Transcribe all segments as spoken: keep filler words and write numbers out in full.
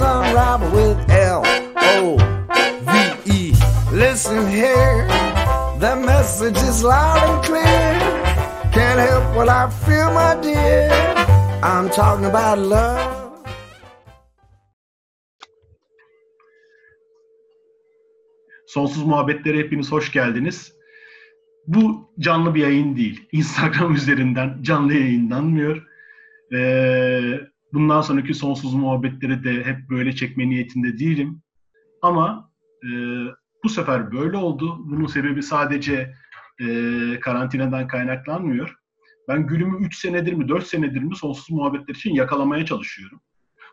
unravel with L O V E. Listen here, the message is loud and clear. Can't help what I feel, my dear. I'm talking about love. Sonsuz Muhabbetlere hepiniz hoş geldiniz. Bu canlı bir yayın değil. Instagram üzerinden canlı yayınlanmıyor. Ee, bundan sonraki Sonsuz Muhabbetlere de hep böyle çekme niyetinde değilim. Ama e, bu sefer böyle oldu. Bunun sebebi sadece e, karantinadan kaynaklanmıyor. Ben gülümü üç senedir mi dört senedir mi Sonsuz Muhabbetler için yakalamaya çalışıyorum.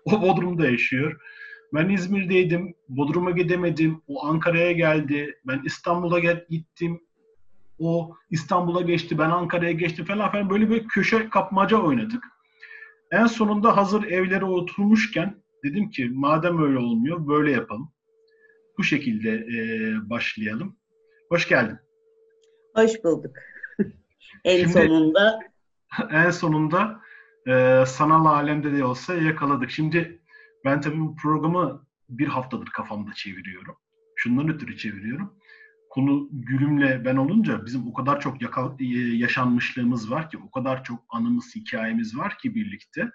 O Bodrum'da yaşıyor. Ben İzmir'deydim, Bodrum'a gidemedim, o Ankara'ya geldi, ben İstanbul'a gittim, o İstanbul'a geçti, ben Ankara'ya geçtim falan falan, böyle bir köşe kapmaca oynadık. En sonunda hazır evlere oturmuşken dedim ki madem öyle olmuyor, böyle yapalım. Bu şekilde e, başlayalım. Hoş geldin. Hoş bulduk. en Şimdi, sonunda. En sonunda e, sanal alemde de olsa yakaladık. Şimdi... Ben tabii bu programı bir haftadır kafamda çeviriyorum. Şundan ötürü çeviriyorum. Konu gülümle ben olunca bizim o kadar çok yaşanmışlığımız var ki, o kadar çok anımız, hikayemiz var ki birlikte.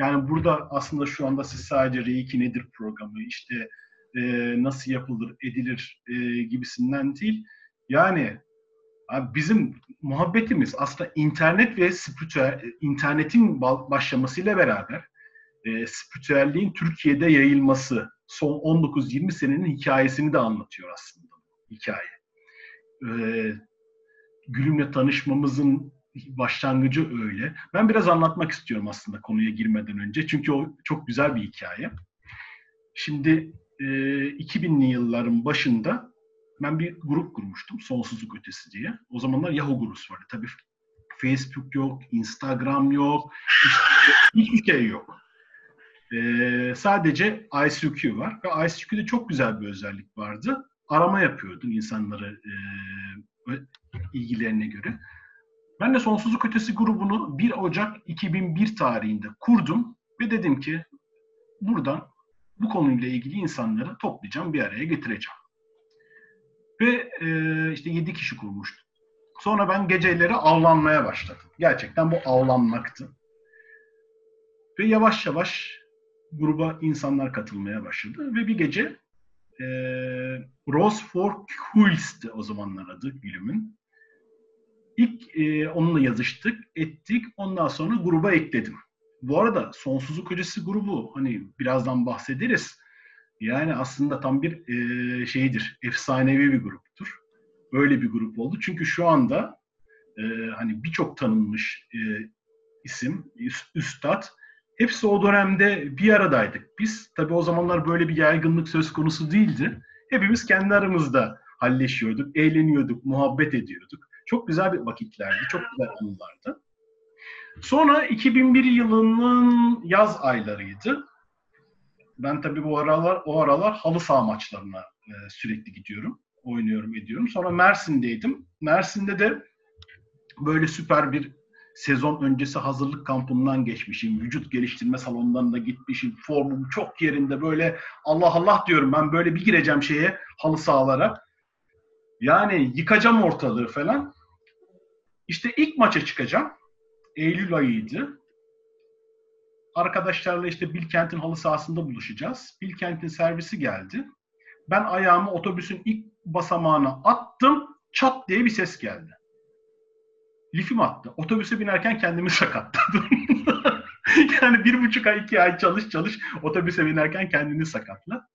Yani burada aslında şu anda siz sadece Reiki nedir programı, işte e, nasıl yapılır, edilir e, gibisinden değil. Yani bizim muhabbetimiz aslında internet ve spiritüel, internetin başlamasıyla beraber E, spiritüelliğin Türkiye'de yayılması, son on dokuz yirmi senenin hikayesini de anlatıyor aslında hikaye. E, Gülümle tanışmamızın başlangıcı öyle. Ben biraz anlatmak istiyorum aslında konuya girmeden önce. Çünkü o çok güzel bir hikaye. Şimdi e, iki binli yılların başında ben bir grup kurmuştum, Sonsuzluk Ötesi diye. O zamanlar Yahoo Gurus vardı. Tabii Facebook yok, Instagram yok, hiçbir şey yok. Ee, sadece I C Q var ve I C Q'de çok güzel bir özellik vardı. Arama yapıyordun insanları e, ilgilerine göre. Ben de Sonsuzluk Ötesi grubunu bir Ocak iki bin bir tarihinde kurdum ve dedim ki buradan bu konuyla ilgili insanları toplayacağım, bir araya getireceğim. Ve e, işte yedi kişi kurmuştum. Sonra ben geceleri avlanmaya başladım. Gerçekten bu avlanmaktı. Ve yavaş yavaş gruba insanlar katılmaya başladı. Ve bir gece e, Rosperquiz o zamanlar adı gülümün. İlk e, onunla yazıştık, ettik. Ondan sonra gruba ekledim. Bu arada Sonsuzluk Ötesi grubu, hani birazdan bahsederiz. Yani aslında tam bir e, şeydir, efsanevi bir gruptur. Böyle bir grup oldu. Çünkü şu anda e, hani birçok tanınmış e, isim, üstad, hepsi o dönemde bir aradaydık biz. Tabii o zamanlar böyle bir yaygınlık söz konusu değildi. Hepimiz kendi aramızda halleşiyorduk, eğleniyorduk, muhabbet ediyorduk. Çok güzel bir vakitlerdi, çok güzel anılardı. Sonra iki bin bir yılının yaz aylarıydı. Ben tabii bu aralar, o aralar halı saha maçlarına e, sürekli gidiyorum. Oynuyorum, ediyorum. Sonra Mersin'deydim. Mersin'de de böyle süper bir sezon öncesi hazırlık kampından geçmişim, vücut geliştirme salonlarına gitmişim, formum çok yerinde, böyle Allah Allah diyorum ben, böyle bir gireceğim şeye, halı sahalara. Yani yıkacağım ortalığı falan. İşte ilk maça çıkacağım. Eylül ayıydı. Arkadaşlarla işte Bilkent'in halı sahasında buluşacağız. Bilkent'in servisi geldi. Ben ayağımı otobüsün ilk basamağına attım. Çat diye bir ses geldi. Lifim attı. Otobüse binerken kendimi sakatladım. Yani bir buçuk ay, iki ay çalış çalış otobüse binerken kendini sakatla.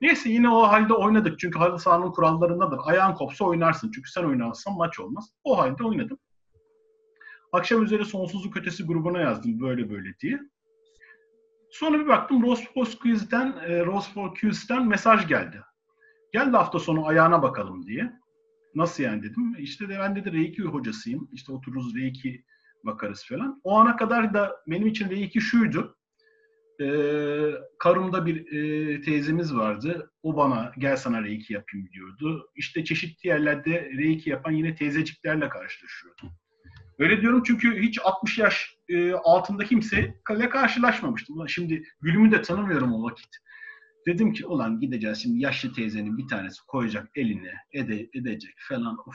Neyse yine o halde oynadık. Çünkü halı sahanın kurallarındadır. Ayağın kopsa oynarsın. Çünkü sen oynarsan maç olmaz. O halde oynadım. Akşam üzeri Sonsuzluk Ötesi grubuna yazdım böyle böyle diye. Sonra bir baktım Rosperquiz'den Rosperquiz'den mesaj geldi. Gel de hafta sonu ayağına bakalım diye. Nasıl yani dedim. İşte de ben dedi Reiki hocasıyım. İşte otururuz Reiki bakarız falan. O ana kadar da benim için Reiki şuydu. Ee, Karım'da bir e, teyzemiz vardı. O bana gel sana Reiki yapayım diyordu. İşte çeşitli yerlerde Reiki yapan yine teyzeciklerle karşılaşıyordum. Öyle diyorum çünkü hiç altmış yaş e, altında kimseyle karşılaşmamıştım. Ulan şimdi Gülüm'ü de tanımıyorum o vakit. Dedim ki ulan gideceğiz şimdi yaşlı teyzenin bir tanesi koyacak eline ede, edecek falan. Of,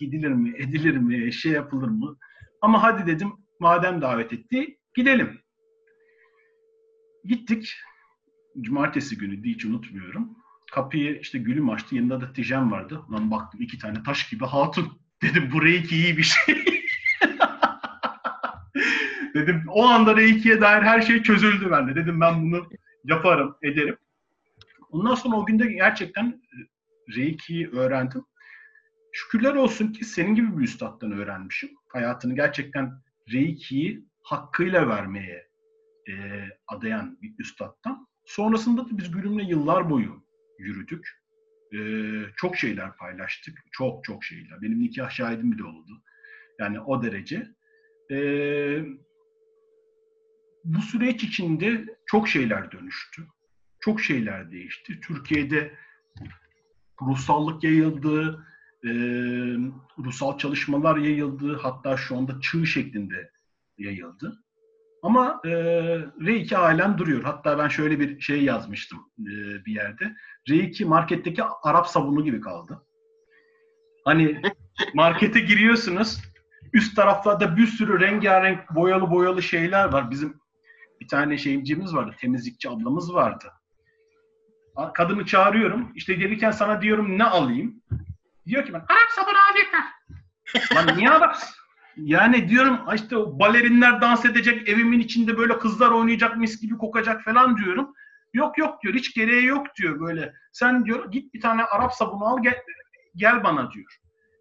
gidilir mi edilir mi şey yapılır mı? Ama hadi dedim madem davet etti gidelim. Gittik. Cumartesi günü hiç unutmuyorum. Kapıyı işte Gülüm açtı. Yanında da Tijen vardı. Ulan baktım iki tane taş gibi hatun. Dedim bu Reiki iyi bir şey. Dedim o anda Reiki'ye dair her şey çözüldü bende. Dedim ben bunu yaparım, ederim. Ondan sonra o günde gerçekten Reiki'yi öğrendim. Şükürler olsun ki senin gibi bir üstattan öğrenmişim. Hayatını gerçekten Reiki'yi hakkıyla vermeye E, adayan bir üstattan. Sonrasında da biz Gülüm'le yıllar boyu yürüdük. E, çok şeyler paylaştık. Çok çok şeyler. Benim nikah şahidim bile oldu. Yani o derece. E, bu süreç içinde çok şeyler dönüştü. Çok şeyler değişti. Türkiye'de ruhsallık yayıldı. E, ruhsal çalışmalar yayıldı. Hatta şu anda çığ şeklinde yayıldı. Ama e, Reiki halen duruyor. Hatta ben şöyle bir şey yazmıştım e, bir yerde. Reiki marketteki Arap sabunu gibi kaldı. Hani markete giriyorsunuz. Üst taraflarda bir sürü rengarenk boyalı boyalı şeyler var. Bizim bir tane şeyimcimiz vardı. Temizlikçi ablamız vardı. Kadını çağırıyorum. İşte gelirken sana diyorum ne alayım? Diyor ki ben Arap sabunu alacağım. Lan niye Arap? Yani diyorum işte o balerinler dans edecek, evimin içinde böyle kızlar oynayacak, mis gibi kokacak falan diyorum. Yok yok diyor, hiç gereği yok diyor böyle. Sen diyor git bir tane Arap sabunu al gel, gel bana diyor.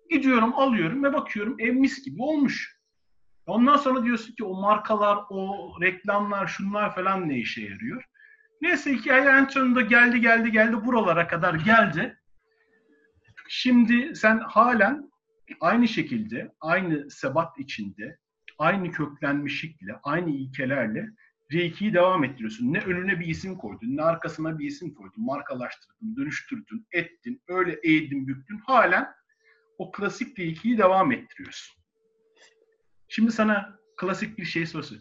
Gidiyorum alıyorum ve bakıyorum ev mis gibi olmuş. Ondan sonra diyorsun ki o markalar, o reklamlar, şunlar falan ne işe yarıyor? Neyse hikaye en sonunda geldi geldi geldi buralara kadar geldi. Şimdi sen halen aynı şekilde, aynı sebat içinde, aynı köklenmişlikle, aynı ilkelerle Reiki'yi devam ettiriyorsun. Ne önüne bir isim koydun, ne arkasına bir isim koydun, markalaştırdın, dönüştürdün, ettin, öyle eğdin, büktün. Halen o klasik Reiki'yi devam ettiriyorsun. Şimdi sana klasik bir şey sorusu.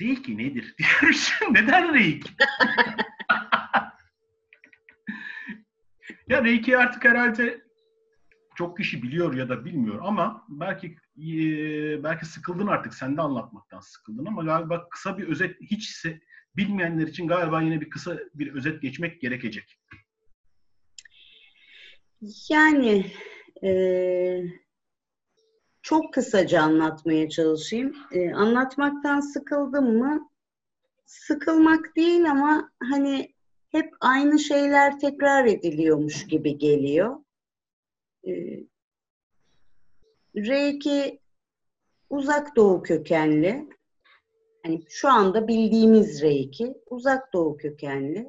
Reiki nedir? Diyorsun. Neden Reiki? Ya Reiki artık herhalde çok kişi biliyor ya da bilmiyor ama belki belki sıkıldın artık. Sen de anlatmaktan sıkıldın ama galiba kısa bir özet, hiç bilmeyenler için galiba yine bir kısa bir özet geçmek gerekecek. Yani e, çok kısaca anlatmaya çalışayım. E, anlatmaktan sıkıldım mı? Sıkılmak değil ama hani hep aynı şeyler tekrar ediliyormuş gibi geliyor. Reiki uzak doğu kökenli, yani şu anda bildiğimiz Reiki uzak doğu kökenli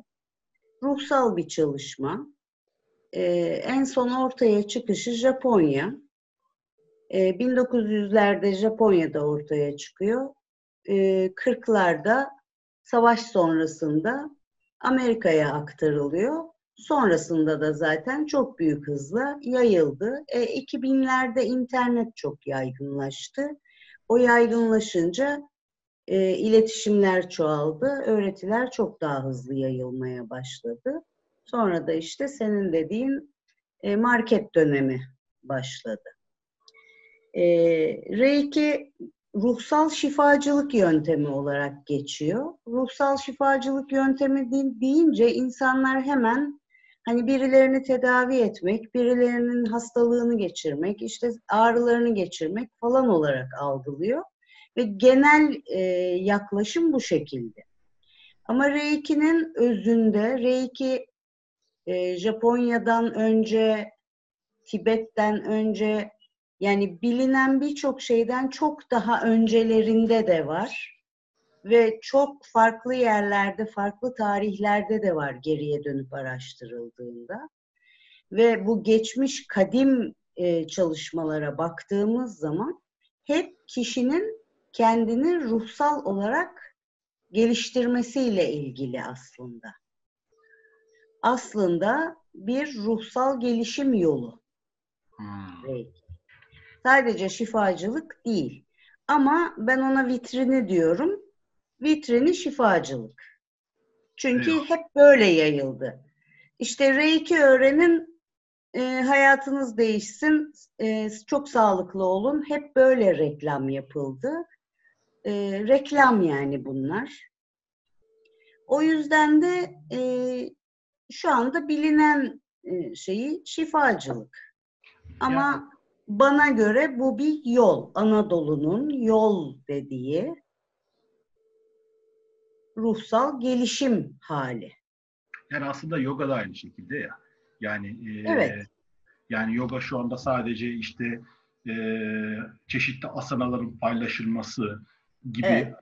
ruhsal bir çalışma. Ee, en son ortaya çıkışı Japonya. Ee, bin dokuz yüzlerde Japonya'da ortaya çıkıyor. Ee, kırklarda savaş sonrasında Amerika'ya aktarılıyor. Sonrasında da zaten çok büyük hızla yayıldı. E, iki binlerde internet çok yaygınlaştı. O yaygınlaşınca e, iletişimler çoğaldı. Öğretiler çok daha hızlı yayılmaya başladı. Sonra da işte senin dediğin e, market dönemi başladı. E, Reiki ruhsal şifacılık yöntemi olarak geçiyor. Ruhsal şifacılık yöntemi deyince insanlar hemen hani birilerini tedavi etmek, birilerinin hastalığını geçirmek, işte ağrılarını geçirmek falan olarak algılıyor. Ve genel e, yaklaşım bu şekilde. Ama Reiki'nin özünde, Reiki e, Japonya'dan önce, Tibet'ten önce, yani bilinen birçok şeyden çok daha öncelerinde de var. ve çok farklı yerlerde, farklı tarihlerde de var geriye dönüp araştırıldığında. Ve bu geçmiş kadim e, çalışmalara baktığımız zaman hep kişinin kendini ruhsal olarak geliştirmesiyle ilgili aslında. Aslında bir ruhsal gelişim yolu. Hmm. Belki. Sadece şifacılık değil. Ama ben ona vitrini diyorum. Vitrini şifacılık. Çünkü evet, hep böyle yayıldı. İşte Reiki öğrenin, e, hayatınız değişsin, e, çok sağlıklı olun. Hep böyle reklam yapıldı. E, reklam yani bunlar. O yüzden de e, şu anda bilinen e, şeyi şifacılık. Ama ya, bana göre bu bir yol. Anadolu'nun yol dediği ruhsal gelişim hali. Yani aslında yoga da aynı şekilde ya. Yani evet. e, yani yoga şu anda sadece işte e, çeşitli asanaların paylaşılması gibi, evet,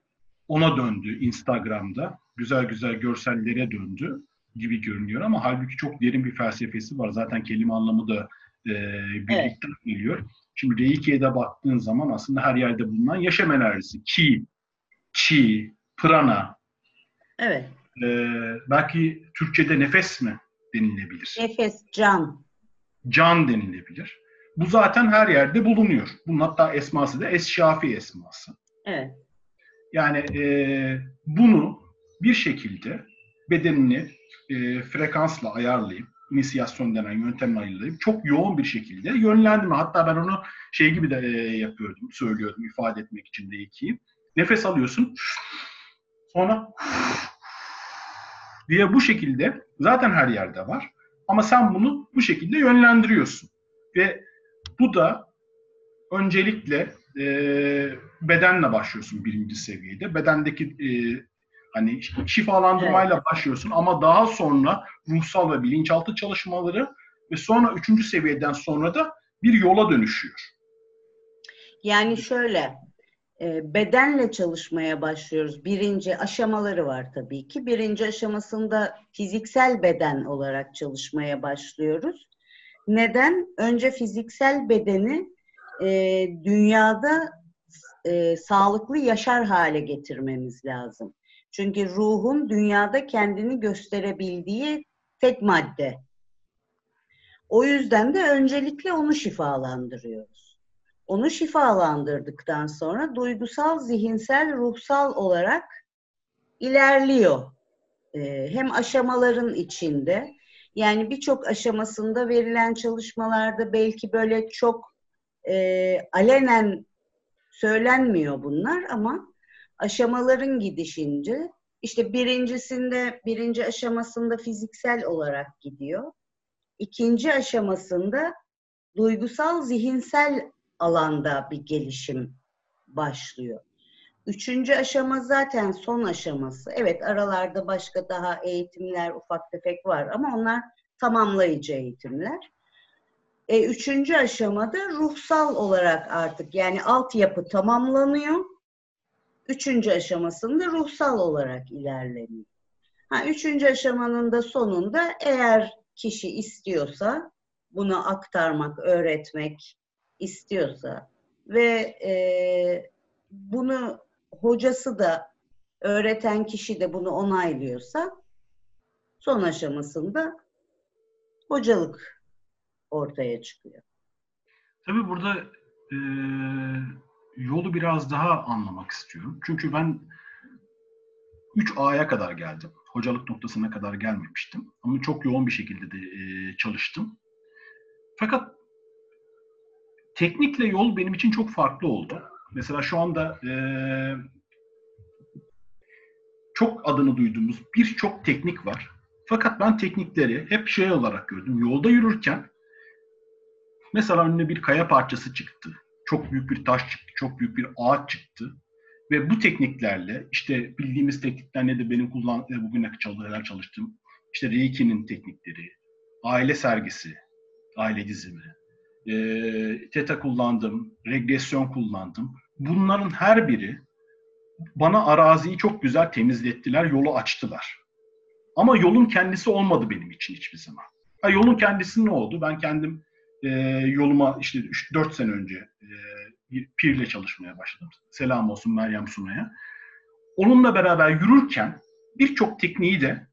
ona döndü Instagram'da. Güzel güzel görsellere döndü gibi görünüyor ama halbuki çok derin bir felsefesi var. Zaten kelime anlamı da e, birlikte evet, geliyor. Şimdi Reiki'ye de baktığın zaman aslında her yerde bulunan yaşam enerjisi. Ki, Chi, Prana. Evet. Ee, belki Türkçe'de nefes mi denilebilir? Nefes, can. Can denilebilir. Bu zaten her yerde bulunuyor. Bunun hatta esması da Es-Şafi esması. Evet. Yani e, bunu bir şekilde bedenini e, frekansla ayarlayıp, inisiyasyon denen yöntemle ayarlayıp çok yoğun bir şekilde yönlendirme. Hatta ben onu şey gibi de e, yapıyordum, söylüyordum ifade etmek için de ikiyim. Nefes alıyorsun, sonra diye bu şekilde zaten her yerde var. Ama sen bunu bu şekilde yönlendiriyorsun. Ve bu da öncelikle e, bedenle başlıyorsun birinci seviyede. Bedendeki e, hani şifalandırmayla başlıyorsun ama daha sonra ruhsal ve bilinçaltı çalışmaları ve sonra üçüncü seviyeden sonra da bir yola dönüşüyor. Yani şöyle, bedenle çalışmaya başlıyoruz. Birinci aşamaları var tabii ki. Birinci aşamasında fiziksel beden olarak çalışmaya başlıyoruz. Neden? Önce fiziksel bedeni e, dünyada e, sağlıklı yaşar hale getirmemiz lazım. Çünkü ruhun dünyada kendini gösterebildiği tek madde. O yüzden de öncelikle onu şifalandırıyoruz. Onu şifalandırdıktan sonra duygusal, zihinsel, ruhsal olarak ilerliyor. Ee, hem aşamaların içinde, yani birçok aşamasında verilen çalışmalarda belki böyle çok e, alenen söylenmiyor bunlar ama aşamaların gidişince, işte birincisinde, birinci aşamasında fiziksel olarak gidiyor. İkinci aşamasında duygusal, zihinsel alanda bir gelişim başlıyor. Üçüncü aşama zaten son aşaması. Evet, aralarda başka daha eğitimler ufak tefek var ama onlar tamamlayıcı eğitimler. E, üçüncü aşamada ruhsal olarak artık yani altyapı tamamlanıyor. Üçüncü aşamasında ruhsal olarak ilerleniyor. Ha, üçüncü aşamanın da sonunda eğer kişi istiyorsa bunu aktarmak, öğretmek istiyorsa ve e, bunu hocası da öğreten kişi de bunu onaylıyorsa son aşamasında hocalık ortaya çıkıyor. Tabii burada e, yolu biraz daha anlamak istiyorum. Çünkü ben üç A'ya kadar geldim. Hocalık noktasına kadar gelmemiştim. Ama çok yoğun bir şekilde de e, çalıştım. Fakat teknikle yol benim için çok farklı oldu. Mesela şu anda e, çok adını duyduğumuz birçok teknik var. Fakat ben teknikleri hep şey olarak gördüm. Yolda yürürken mesela önüne bir kaya parçası çıktı. Çok büyük bir taş çıktı. Çok büyük bir ağaç çıktı. Ve bu tekniklerle işte bildiğimiz tekniklerle de benim kullandığım, bugüne kadar çalıştığım işte Reiki'nin teknikleri, aile sergisi, aile dizimi, E, teta kullandım, regresyon kullandım. Bunların her biri bana araziyi çok güzel temizlettiler, yolu açtılar. Ama yolun kendisi olmadı benim için hiçbir zaman. Ha, yolun kendisi ne oldu? Ben kendim e, yoluma işte üç dört sene önce e, Pir'le çalışmaya başladım. Selam olsun Meryem Suna'ya. Onunla beraber yürürken birçok tekniği de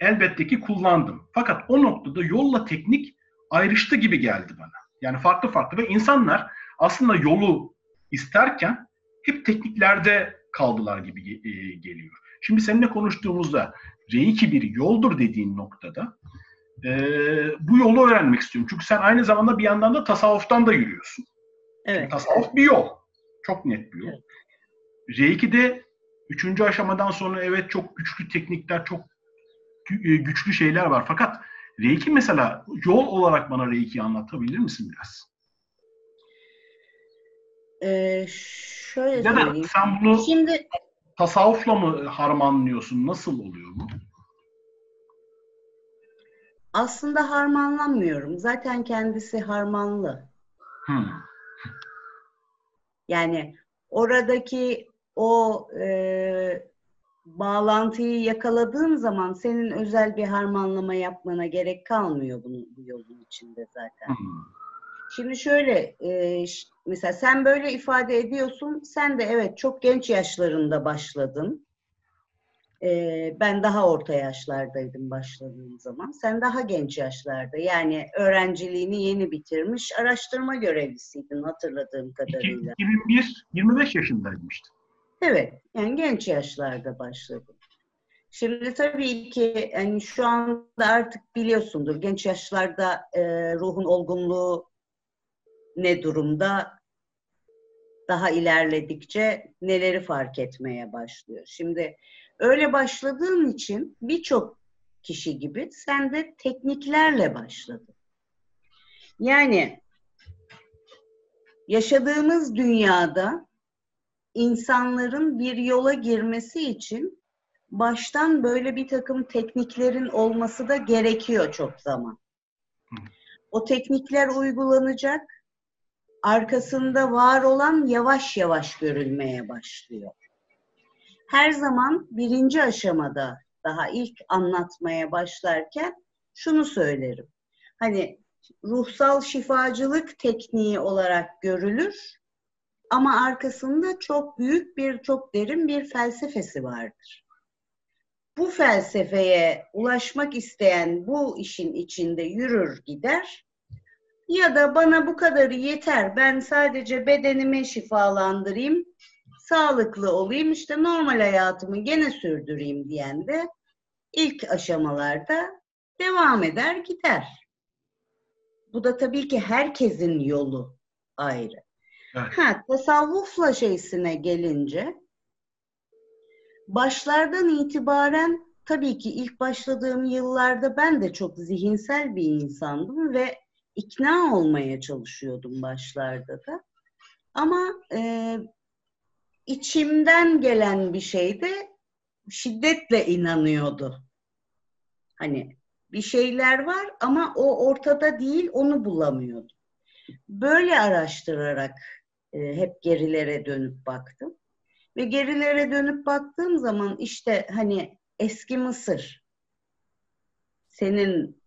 elbette ki kullandım. Fakat o noktada yolla teknik ayrıştı gibi geldi bana. Yani farklı farklı ve insanlar aslında yolu isterken hep tekniklerde kaldılar gibi e, geliyor. Şimdi seninle konuştuğumuzda R iki bir yoldur dediğin noktada e, bu yolu öğrenmek istiyorum. Çünkü sen aynı zamanda bir yandan da tasavvuftan da yürüyorsun. Evet. Tasavvuf bir yol. Çok net bir yol. Evet. R iki'de üçüncü aşamadan sonra evet çok güçlü teknikler, çok güçlü şeyler var. Fakat R iki mesela yol olarak bana R iki'yi anlatabilir misin biraz? Ee, şöyle ya söyleyeyim. Sen bunu şimdi tasavvufla mı harmanlıyorsun? Nasıl oluyor bu? Aslında harmanlanmıyorum. Zaten kendisi harmanlı. Hmm. Yani oradaki o e, bağlantıyı yakaladığın zaman senin özel bir harmanlama yapmana gerek kalmıyor bunun, bu yolun içinde zaten. Hmm. Şimdi şöyle, e, mesela sen böyle ifade ediyorsun, sen de evet çok genç yaşlarında başladın. E, ben daha orta yaşlardaydım başladığım zaman. Sen daha genç yaşlarda, yani öğrenciliğini yeni bitirmiş araştırma görevlisiydin hatırladığım kadarıyla. iki bin bir, yirmi beş yaşındaymıştın. Evet, yani genç yaşlarda başladım. Şimdi tabii ki yani şu anda artık biliyorsundur, genç yaşlarda e, ruhun olgunluğu ne durumda, daha ilerledikçe neleri fark etmeye başlıyor. Şimdi öyle başladığın için birçok kişi gibi sen de tekniklerle başladın. Yani yaşadığımız dünyada insanların bir yola girmesi için baştan böyle bir takım tekniklerin olması da gerekiyor çok zaman. O teknikler uygulanacak, arkasında var olan yavaş yavaş görülmeye başlıyor. Her zaman birinci aşamada daha ilk anlatmaya başlarken şunu söylerim. Hani ruhsal şifacılık tekniği olarak görülür ama arkasında çok büyük bir, çok derin bir felsefesi vardır. Bu felsefeye ulaşmak isteyen bu işin içinde yürür gider. Ya da bana bu kadarı yeter, ben sadece bedenimi şifalandırayım, sağlıklı olayım, işte normal hayatımı gene sürdüreyim diyen de ilk aşamalarda devam eder gider. Bu da tabii ki herkesin yolu ayrı. Evet. Ha, tasavvufla şeysine gelince, başlardan itibaren tabii ki ilk başladığım yıllarda ben de çok zihinsel bir insandım ve İkna olmaya çalışıyordum başlarda da. Ama e, içimden gelen bir şeyde şiddetle inanıyordu. Hani bir şeyler var ama o ortada değil, onu bulamıyordum. Böyle araştırarak e, hep gerilere dönüp baktım. Ve gerilere dönüp baktığım zaman işte hani eski Mısır, senin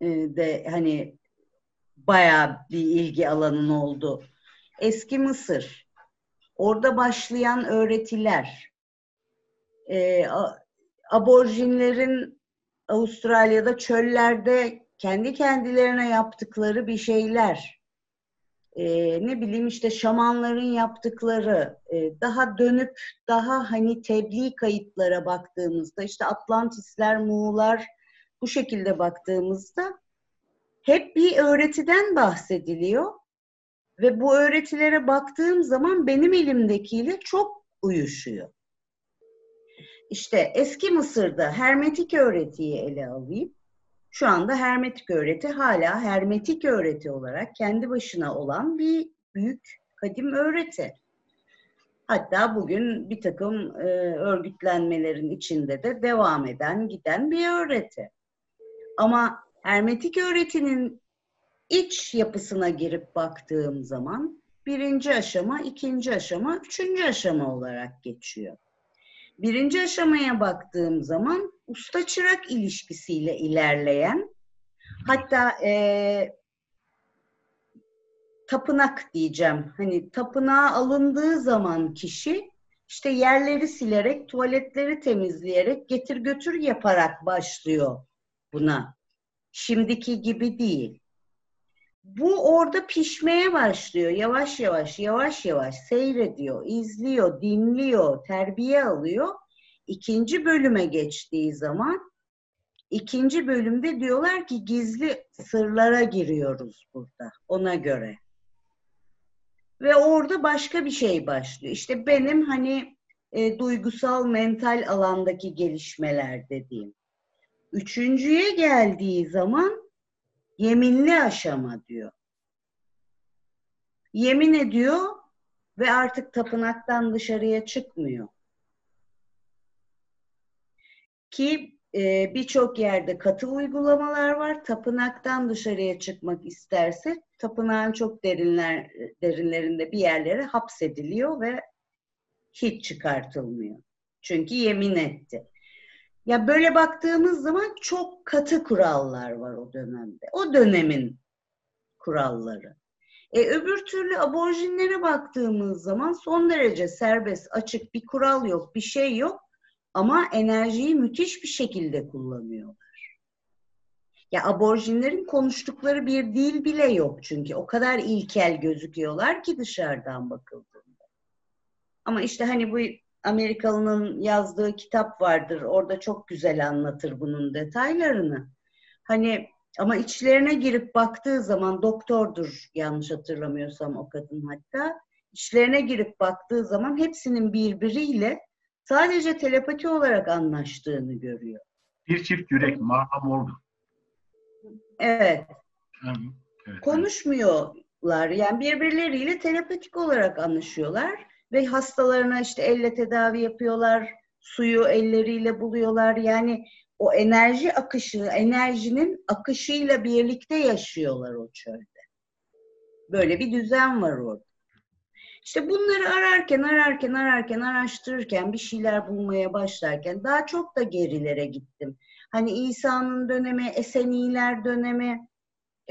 e, de hani bayağı bir ilgi alanın oldu. Eski Mısır, orada başlayan öğretiler, e, aborjinlerin Avustralya'da çöllerde kendi kendilerine yaptıkları bir şeyler, e, ne bileyim işte şamanların yaptıkları, e, daha dönüp daha hani tebliğ kayıtlara baktığımızda, işte Atlantisler, Muğlar, bu şekilde baktığımızda hep bir öğretiden bahsediliyor ve bu öğretilere baktığım zaman benim elimdekiyle çok uyuşuyor. İşte eski Mısır'da hermetik öğretiyi ele alayım. Şu anda hermetik öğreti hala hermetik öğreti olarak kendi başına olan bir büyük kadim öğreti. Hatta bugün bir takım e, örgütlenmelerin içinde de devam eden giden bir öğreti. Ama hermetik öğretinin iç yapısına girip baktığım zaman birinci aşama, ikinci aşama, üçüncü aşama olarak geçiyor. Birinci aşamaya baktığım zaman usta-çırak ilişkisiyle ilerleyen, hatta e, tapınak diyeceğim. Hani tapınağa alındığı zaman kişi işte yerleri silerek, tuvaletleri temizleyerek, getir götür yaparak başlıyor buna. Şimdiki gibi değil. Bu orada pişmeye başlıyor. Yavaş yavaş, yavaş yavaş seyrediyor, izliyor, dinliyor, terbiye alıyor. İkinci bölüme geçtiği zaman, ikinci bölümde diyorlar ki gizli sırlara giriyoruz burada ona göre. Ve orada başka bir şey başlıyor. İşte benim hani e, duygusal, mental alandaki gelişmeler dediğim. Üçüncüye geldiği zaman yeminli aşama diyor. Yemin ediyor ve artık tapınaktan dışarıya çıkmıyor. Ki e, birçok yerde katı uygulamalar var. Tapınaktan dışarıya çıkmak isterse tapınağın çok derinler, derinlerinde bir yerlere hapsediliyor ve hiç çıkartılmıyor. Çünkü yemin etti. Ya böyle baktığımız zaman çok katı kurallar var o dönemde. O dönemin kuralları. E, öbür türlü aborjinlere baktığımız zaman son derece serbest, açık, bir kural yok, bir şey yok. Ama enerjiyi müthiş bir şekilde kullanıyorlar. Ya aborjinlerin konuştukları bir dil bile yok çünkü. O kadar ilkel gözüküyorlar ki dışarıdan bakıldığında. Ama işte hani bu Amerikalı'nın yazdığı kitap vardır. Orada çok güzel anlatır bunun detaylarını. Hani ama içlerine girip baktığı zaman, doktordur yanlış hatırlamıyorsam o kadın hatta, içlerine girip baktığı zaman hepsinin birbiriyle sadece telepati olarak anlaştığını görüyor. Bir çift yürek, Marham oldu. Evet. Evet, evet. Konuşmuyorlar. Yani birbirleriyle telepatik olarak anlaşıyorlar. Ve hastalarına işte elle tedavi yapıyorlar, suyu elleriyle buluyorlar. Yani o enerji akışı, enerjinin akışıyla birlikte yaşıyorlar o çölde. Böyle bir düzen var orada. İşte bunları ararken, ararken, ararken, araştırırken, bir şeyler bulmaya başlarken daha çok da gerilere gittim. Hani İsa'nın dönemi, Eseniler dönemi,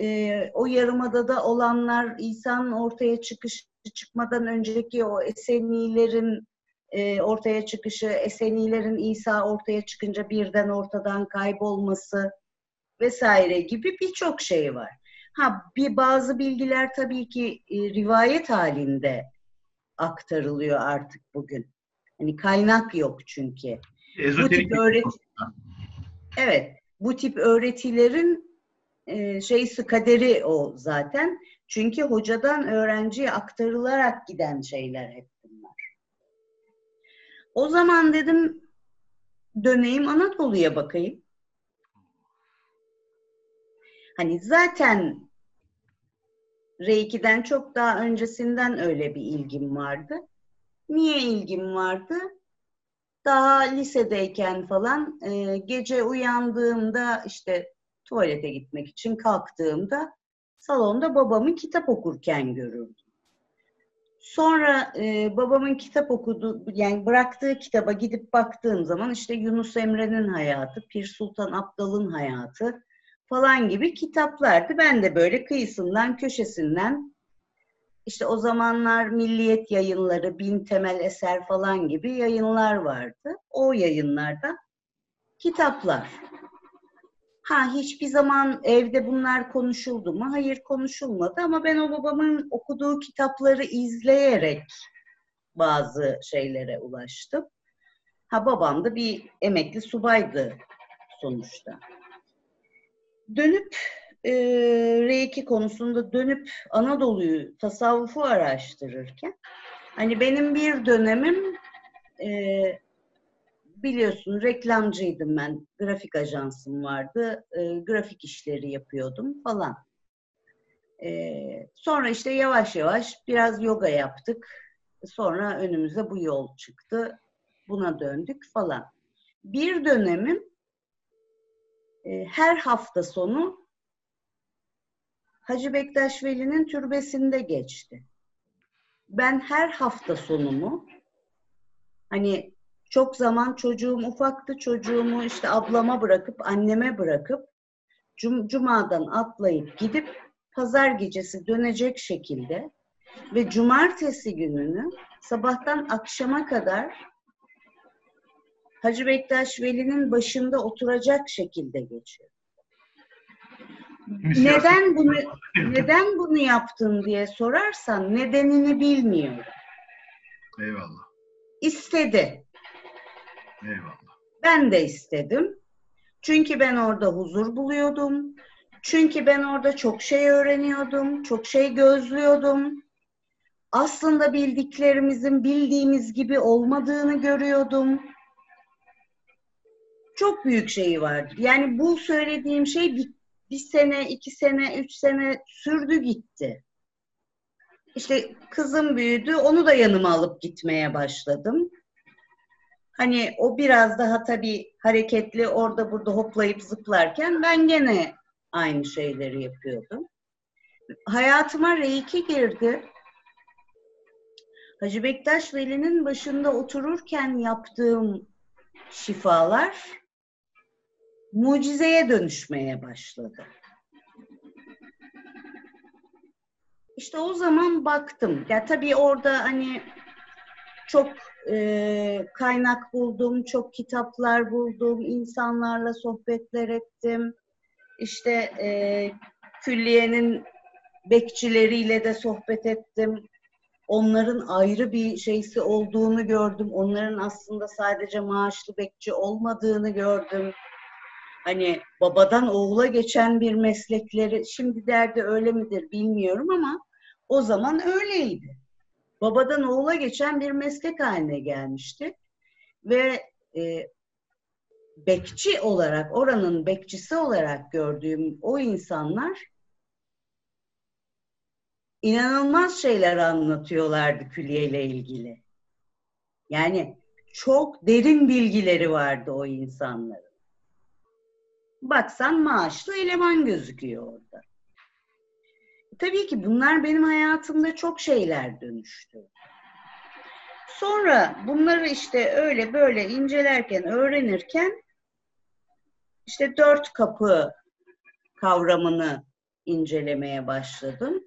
e, o yarımadada olanlar, İsa'nın ortaya çıkışı, çıkmadan önceki o Esenilerin e, ortaya çıkışı, Esenilerin İsa ortaya çıkınca birden ortadan kaybolması vesaire gibi birçok şey var. Ha, bir bazı bilgiler tabii ki e, rivayet halinde aktarılıyor artık bugün. Hani kaynak yok çünkü. Ezoterik bu tip öğreti... Evet, bu tip öğretilerin e, şeysi, kaderi o zaten. Çünkü hocadan öğrenciye aktarılarak giden şeyler hep bunlar. O zaman dedim döneyim Anadolu'ya bakayım. Hani zaten Reiki'den çok daha öncesinden öyle bir ilgim vardı. Niye ilgim vardı? Daha lisedeyken falan gece uyandığımda, işte tuvalete gitmek için kalktığımda salonda babamın kitap okurken görürdüm. Sonra e, babamın kitap okuduğu, yani bıraktığı kitaba gidip baktığım zaman işte Yunus Emre'nin hayatı, Pir Sultan Abdal'ın hayatı falan gibi kitaplardı. Ben de böyle kıyısından, köşesinden, işte o zamanlar Milliyet Yayınları, Bin Temel Eser falan gibi yayınlar vardı. O yayınlarda kitaplar. Ha, hiçbir zaman evde bunlar konuşuldu mu? Hayır, konuşulmadı ama ben o babamın okuduğu kitapları izleyerek bazı şeylere ulaştım. Ha, babam da bir emekli subaydı sonuçta. Dönüp e, Reiki konusunda dönüp Anadolu'yu, tasavvufu araştırırken hani benim bir dönemim e, biliyorsun reklamcıydım ben. Grafik ajansım vardı. E, grafik işleri yapıyordum falan. E, sonra işte yavaş yavaş biraz yoga yaptık. Sonra önümüze bu yol çıktı. Buna döndük falan. Bir dönemim e, her hafta sonu Hacı Bektaş Veli'nin türbesinde geçti. ben her hafta sonumu, hani çok zaman çocuğum ufaktı, çocuğumu işte ablama bırakıp, anneme bırakıp, cum cumadan atlayıp gidip pazar gecesi dönecek şekilde ve cumartesi gününü sabahtan akşama kadar Hacı Bektaş Veli'nin başında oturacak şekilde geçiyor. Neden bunu neden bunu yaptın diye sorarsan nedenini bilmiyorum. Eyvallah. İstedi. Eyvallah. Ben de istedim. Çünkü ben orada huzur buluyordum. Çünkü ben orada çok şey öğreniyordum. Çok şey gözlüyordum. Aslında bildiklerimizin bildiğimiz gibi olmadığını görüyordum. Çok büyük şeyi vardı. Yani bu söylediğim şey bir, bir sene, iki sene, üç sene sürdü gitti. İşte kızım büyüdü. Onu da yanıma alıp gitmeye başladım. Hani o biraz daha tabii hareketli, orada burada hoplayıp zıplarken ben gene aynı şeyleri yapıyordum. Hayatıma reiki girdi. Hacı Bektaş Veli'nin başında otururken yaptığım şifalar mucizeye dönüşmeye başladı. İşte o zaman baktım. Ya tabii orada hani çok e, kaynak buldum, çok kitaplar buldum, insanlarla sohbetler ettim. İşte e, külliyenin bekçileriyle de sohbet ettim. Onların ayrı bir şeysi olduğunu gördüm. Onların aslında sadece maaşlı bekçi olmadığını gördüm. Hani babadan oğula geçen bir meslekleri, şimdi derdi öyle midir bilmiyorum ama o zaman öyleydi. Babadan oğula geçen bir meslek haline gelmişti. Ve e, bekçi olarak, oranın bekçisi olarak gördüğüm o insanlar inanılmaz şeyler anlatıyorlardı külliyeyle ilgili. Yani çok derin bilgileri vardı o insanların. Baksan maaşlı eleman gözüküyor orada. Tabii ki bunlar benim hayatımda çok şeyler dönüştü. Sonra bunları işte öyle böyle incelerken, öğrenirken işte dört kapı kavramını incelemeye başladım.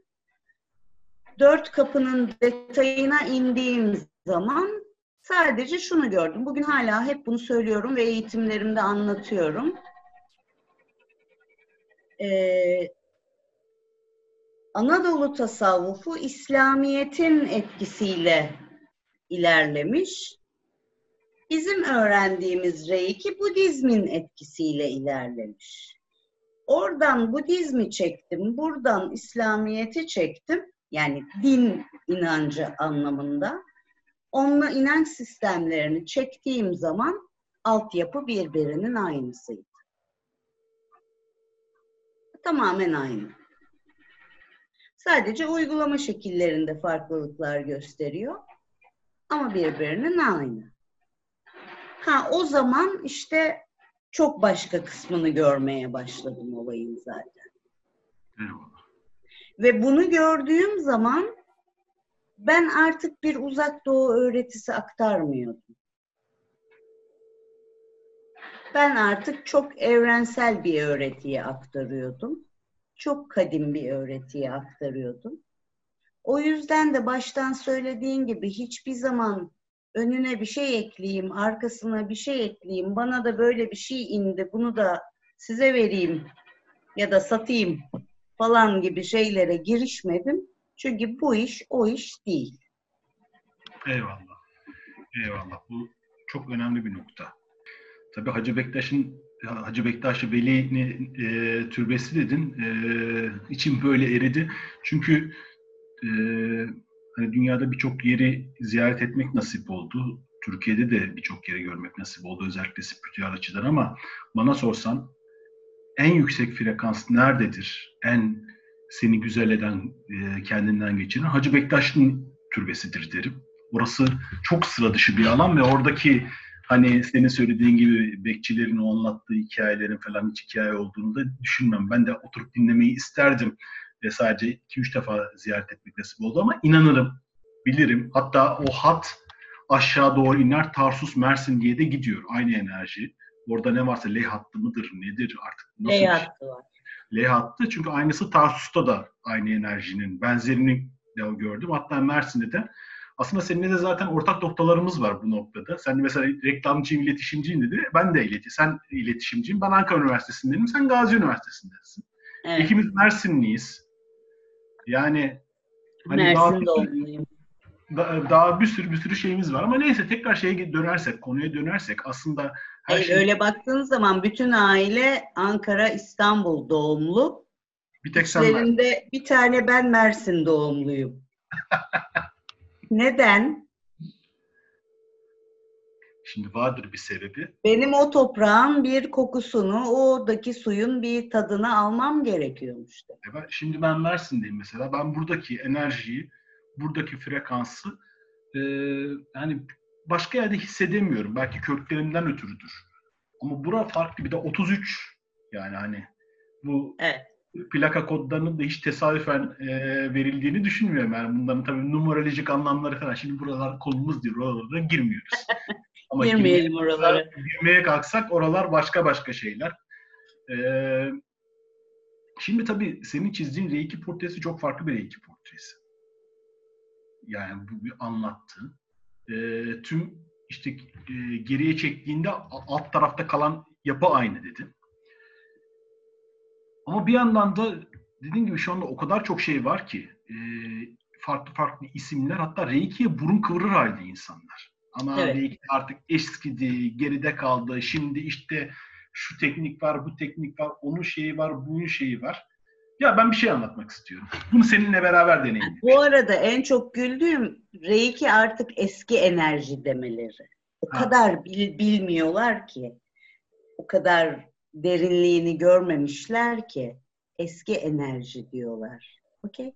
Dört kapının detayına indiğim zaman sadece şunu gördüm. Bugün hala hep bunu söylüyorum ve eğitimlerimde anlatıyorum. Ee, Anadolu tasavvufu İslamiyet'in etkisiyle ilerlemiş. Bizim öğrendiğimiz reiki Budizm'in etkisiyle ilerlemiş. Oradan Budizm'i çektim, buradan İslamiyet'i çektim. Yani din inancı anlamında. Onunla inanç sistemlerini çektiğim zaman altyapı birbirinin aynısıydı. Tamamen aynı. Sadece uygulama şekillerinde farklılıklar gösteriyor. Ama birbirinin aynı. Ha, o zaman işte çok başka kısmını görmeye başladım olayım zaten. Eyvallah. Ve bunu gördüğüm zaman ben artık bir uzak doğu öğretisi aktarmıyordum. Ben artık çok evrensel bir öğretiyi aktarıyordum. Çok kadim bir öğretiyi aktarıyordum. O yüzden de baştan söylediğin gibi hiçbir zaman önüne bir şey ekleyeyim, arkasına bir şey ekleyeyim, bana da böyle bir şey indi, bunu da size vereyim ya da satayım falan gibi şeylere girişmedim. Çünkü bu iş o iş değil. Eyvallah. Eyvallah. Bu çok önemli bir nokta. Tabii Hacı Bektaş'ın Hacı Bektaş Veli'nin e, türbesi dedin. E, içim böyle eridi. Çünkü e, hani dünyada birçok yeri ziyaret etmek nasip oldu. Türkiye'de de birçok yeri görmek nasip oldu. Özellikle spiritüel açıdan, ama bana sorsan en yüksek frekans nerededir? En seni güzel eden, kendinden geçiren Hacı Bektaş'ın türbesidir derim. Orası çok sıra dışı bir alan ve oradaki hani senin söylediğin gibi bekçilerin o anlattığı hikayelerin falan hiç hikaye olduğunu da düşünmem. Ben de oturup dinlemeyi isterdim ve sadece iki üç defa ziyaret etmek nasip oldu ama inanırım bilirim. Hatta o hat aşağı doğru iner, Tarsus Mersin diye de gidiyor. Aynı enerji. Orada ne varsa L hattı mıdır, nedir artık? Nasıl L hattı var. L hattı, çünkü aynısı Tarsus'ta da aynı enerjinin benzerini de gördüm. Hatta Mersin'de de. Aslında seninle de zaten ortak noktalarımız var bu noktada. Sen mesela reklamcıyım, iletişimciyim dedi. Ben de ileti, sen iletişimciyim. Ben Ankara Üniversitesi'ndeyim, sen Gazi Üniversitesi'ndesin. Evet. İkimiz Mersinliyiz. Yani hani Mersin'de olmalıyım. Daha, daha bir sürü bir sürü şeyimiz var ama neyse, tekrar şeye dönersek, konuya dönersek aslında her Hayır, şey... Öyle baktığın zaman bütün aile Ankara, İstanbul doğumlu. Bir tek sen Mersin. Bir tane ben Mersin doğumluyum. Neden? Şimdi vardır bir sebebi. Benim o toprağın bir kokusunu, oradaki suyun bir tadını almam gerekiyormuş da. Evet, şimdi ben Mersin'deyim mesela. Ben buradaki enerjiyi, buradaki frekansı e, yani başka yerde hissedemiyorum. Belki köklerimden ötürüdür. Ama bura farklı. Bir de otuz üç, yani hani bu evet. Plaka kodlarının da hiç tesadüfen e, verildiğini düşünmüyorum. Yani bunların tabii numerolojik anlamları falan. Şimdi buralar konumuz diyor. Oralara girmiyoruz. Ama girmeyelim oralara. Girmeye kalksak oralar başka başka şeyler. E, şimdi tabii senin çizdiğin Reiki portresi çok farklı bir Reiki portresi. Yani bu bir anlattığın. E, tüm işte e, geriye çektiğinde alt tarafta kalan yapı aynı dedi. Ama bir yandan da dediğim gibi şu anda o kadar çok şey var ki e, farklı farklı isimler, hatta Reiki'ye burun kıvırır halde insanlar. Ama evet. Reiki artık eskidi, geride kaldı, şimdi işte şu teknik var, bu teknik var, onun şeyi var, bunun şeyi var. Ya ben bir şey anlatmak istiyorum. Bunu seninle beraber deneyim. Bu arada en çok güldüğüm Reiki artık eski enerji demeleri. O ha. kadar bil, bilmiyorlar ki. O kadar derinliğini görmemişler ki. Eski enerji diyorlar. Okey?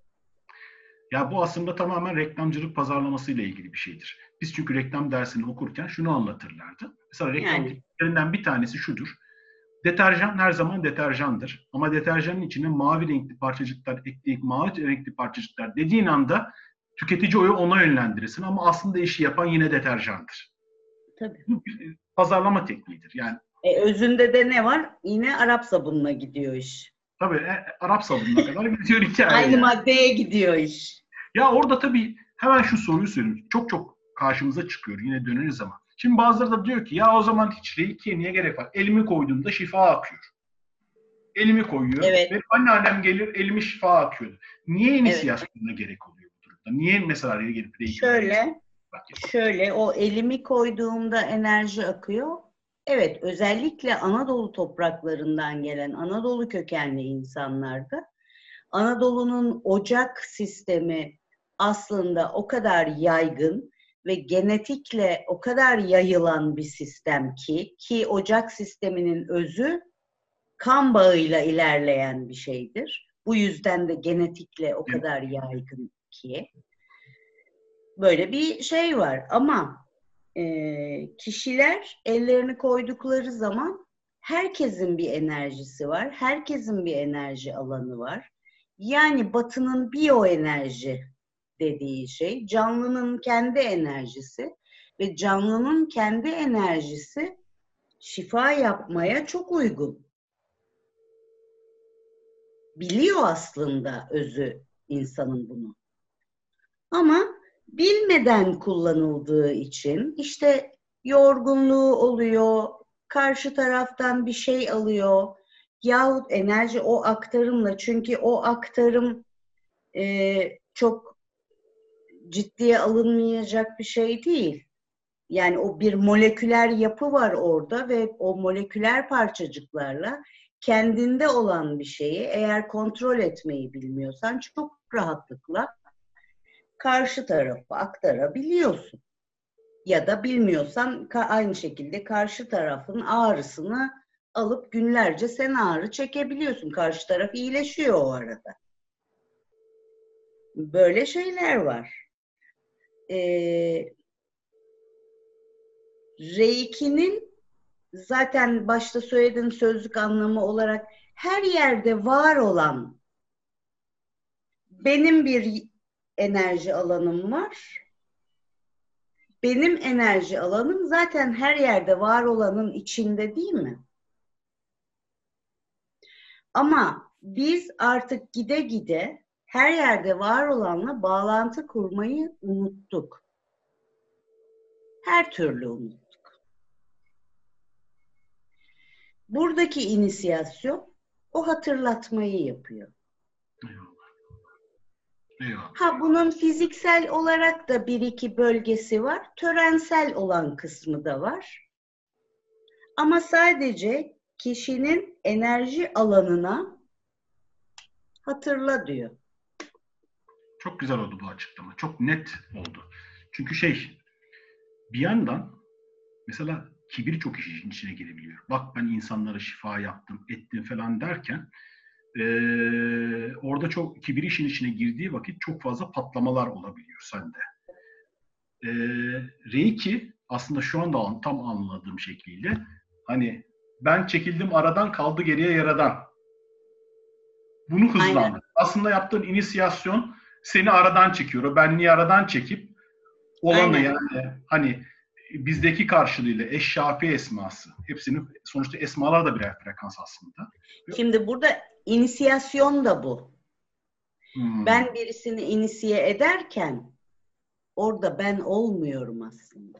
Ya bu aslında tamamen reklamcılık pazarlamasıyla ilgili bir şeydir. Biz çünkü reklam dersini okurken şunu anlatırlardı. Mesela reklamcılıklarından yani. Bir tanesi şudur. Deterjan her zaman deterjandır. Ama deterjanın içine mavi renkli parçacıklar ekleyip mavi renkli parçacıklar dediğin anda tüketici oyu ona yönlendirirsin. Ama aslında işi yapan yine deterjandır. Tabii. Bu bir pazarlama tekniğidir. Yani E, özünde de ne var? Yine Arap sabununa gidiyor iş. Tabii e, Arap sabununa kadar gidiyor hikaye. Aynı yani. Maddeye gidiyor iş. Ya orada tabii hemen şu soruyu söyleyeyim. Çok çok karşımıza çıkıyor. Yine döneriz ama. Şimdi bazıları da diyor ki ya o zaman hiç Reiki'ye niye gerek var? Elimi koyduğumda şifa akıyor. Elimi koyuyor. Evet. Ve anneannem gelir elimi şifa akıyordu. Niye inisiyasyonuna evet. gerek oluyor bu durumda? Niye mesela Reiki'ye gelip Reiki'ye Şöyle, şöyle o elimi koyduğumda enerji akıyor. Evet, özellikle Anadolu topraklarından gelen Anadolu kökenli insanlarda Anadolu'nun ocak sistemi aslında o kadar yaygın ve genetikle o kadar yayılan bir sistem ki ki ocak sisteminin özü kan bağıyla ilerleyen bir şeydir. Bu yüzden de genetikle o kadar yaygın ki böyle bir şey var ama E, kişiler ellerini koydukları zaman herkesin bir enerjisi var. Herkesin bir enerji alanı var. Yani Batı'nın biyoenerji dediği şey, canlının kendi enerjisi ve canlının kendi enerjisi şifa yapmaya çok uygun. Biliyor aslında özü insanın bunu. Ama bilmeden kullanıldığı için işte yorgunluğu oluyor, karşı taraftan bir şey alıyor yahut enerji o aktarımla, çünkü o aktarım e, çok ciddiye alınmayacak bir şey değil. Yani o bir moleküler yapı var orada ve o moleküler parçacıklarla kendinde olan bir şeyi eğer kontrol etmeyi bilmiyorsan çok rahatlıkla karşı tarafa aktarabiliyorsun. Ya da bilmiyorsan aynı şekilde karşı tarafın ağrısını alıp günlerce sen ağrı çekebiliyorsun. Karşı taraf iyileşiyor o arada. Böyle şeyler var. Ee, Reiki'nin zaten başta söylediğim sözlük anlamı olarak her yerde var olan benim bir enerji alanım var. Benim enerji alanım zaten her yerde var olanın içinde, değil mi? Ama biz artık gide gide her yerde var olanla bağlantı kurmayı unuttuk. Her türlü unuttuk. Buradaki inisiyasyon o hatırlatmayı yapıyor. Ha, bunun fiziksel olarak da bir iki bölgesi var. Törensel olan kısmı da var. Ama sadece kişinin enerji alanına hatırla diyor. Çok güzel oldu bu açıklama. Çok net oldu. Çünkü şey, bir yandan mesela kibir çok işin içine girebiliyor. Bak ben insanlara şifa yaptım, ettim falan derken Ee, orada çok kibir işin içine girdiği vakit çok fazla patlamalar olabiliyor sende. Ee, Reiki aslında şu anda tam anladığım şekliyle hani ben çekildim aradan, kaldı geriye yaradan. Bunu hızlandır. Aynen. Aslında yaptığın inisiyasyon seni aradan çekiyor. O benliği aradan çekip olanı, yani hani bizdeki karşılığıyla eşşafi esması. Hepsinin sonuçta esmalar da birer frekans aslında. Şimdi burada inisiyasyon da bu. Hmm. Ben birisini inisiye ederken orada ben olmuyorum aslında.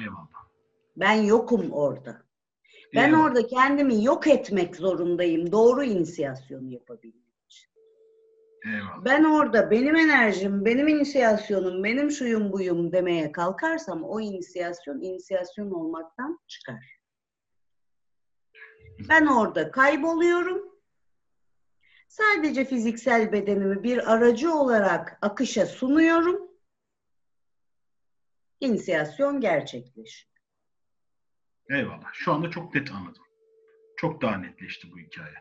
Eyvallah. Ben yokum orada. Ben Eyvallah. orada kendimi yok etmek zorundayım doğru inisiyasyonu yapabilmek için. Eyvallah. Ben orada benim enerjim, benim inisiyasyonum, benim şuyum buyum demeye kalkarsam o inisiyasyon inisiyasyon olmaktan çıkar. Ben orada kayboluyorum. Sadece fiziksel bedenimi bir aracı olarak akışa sunuyorum. İnisiyasyon gerçekleşiyor. Eyvallah. Şu anda çok net anladım. Çok daha netleşti bu hikaye.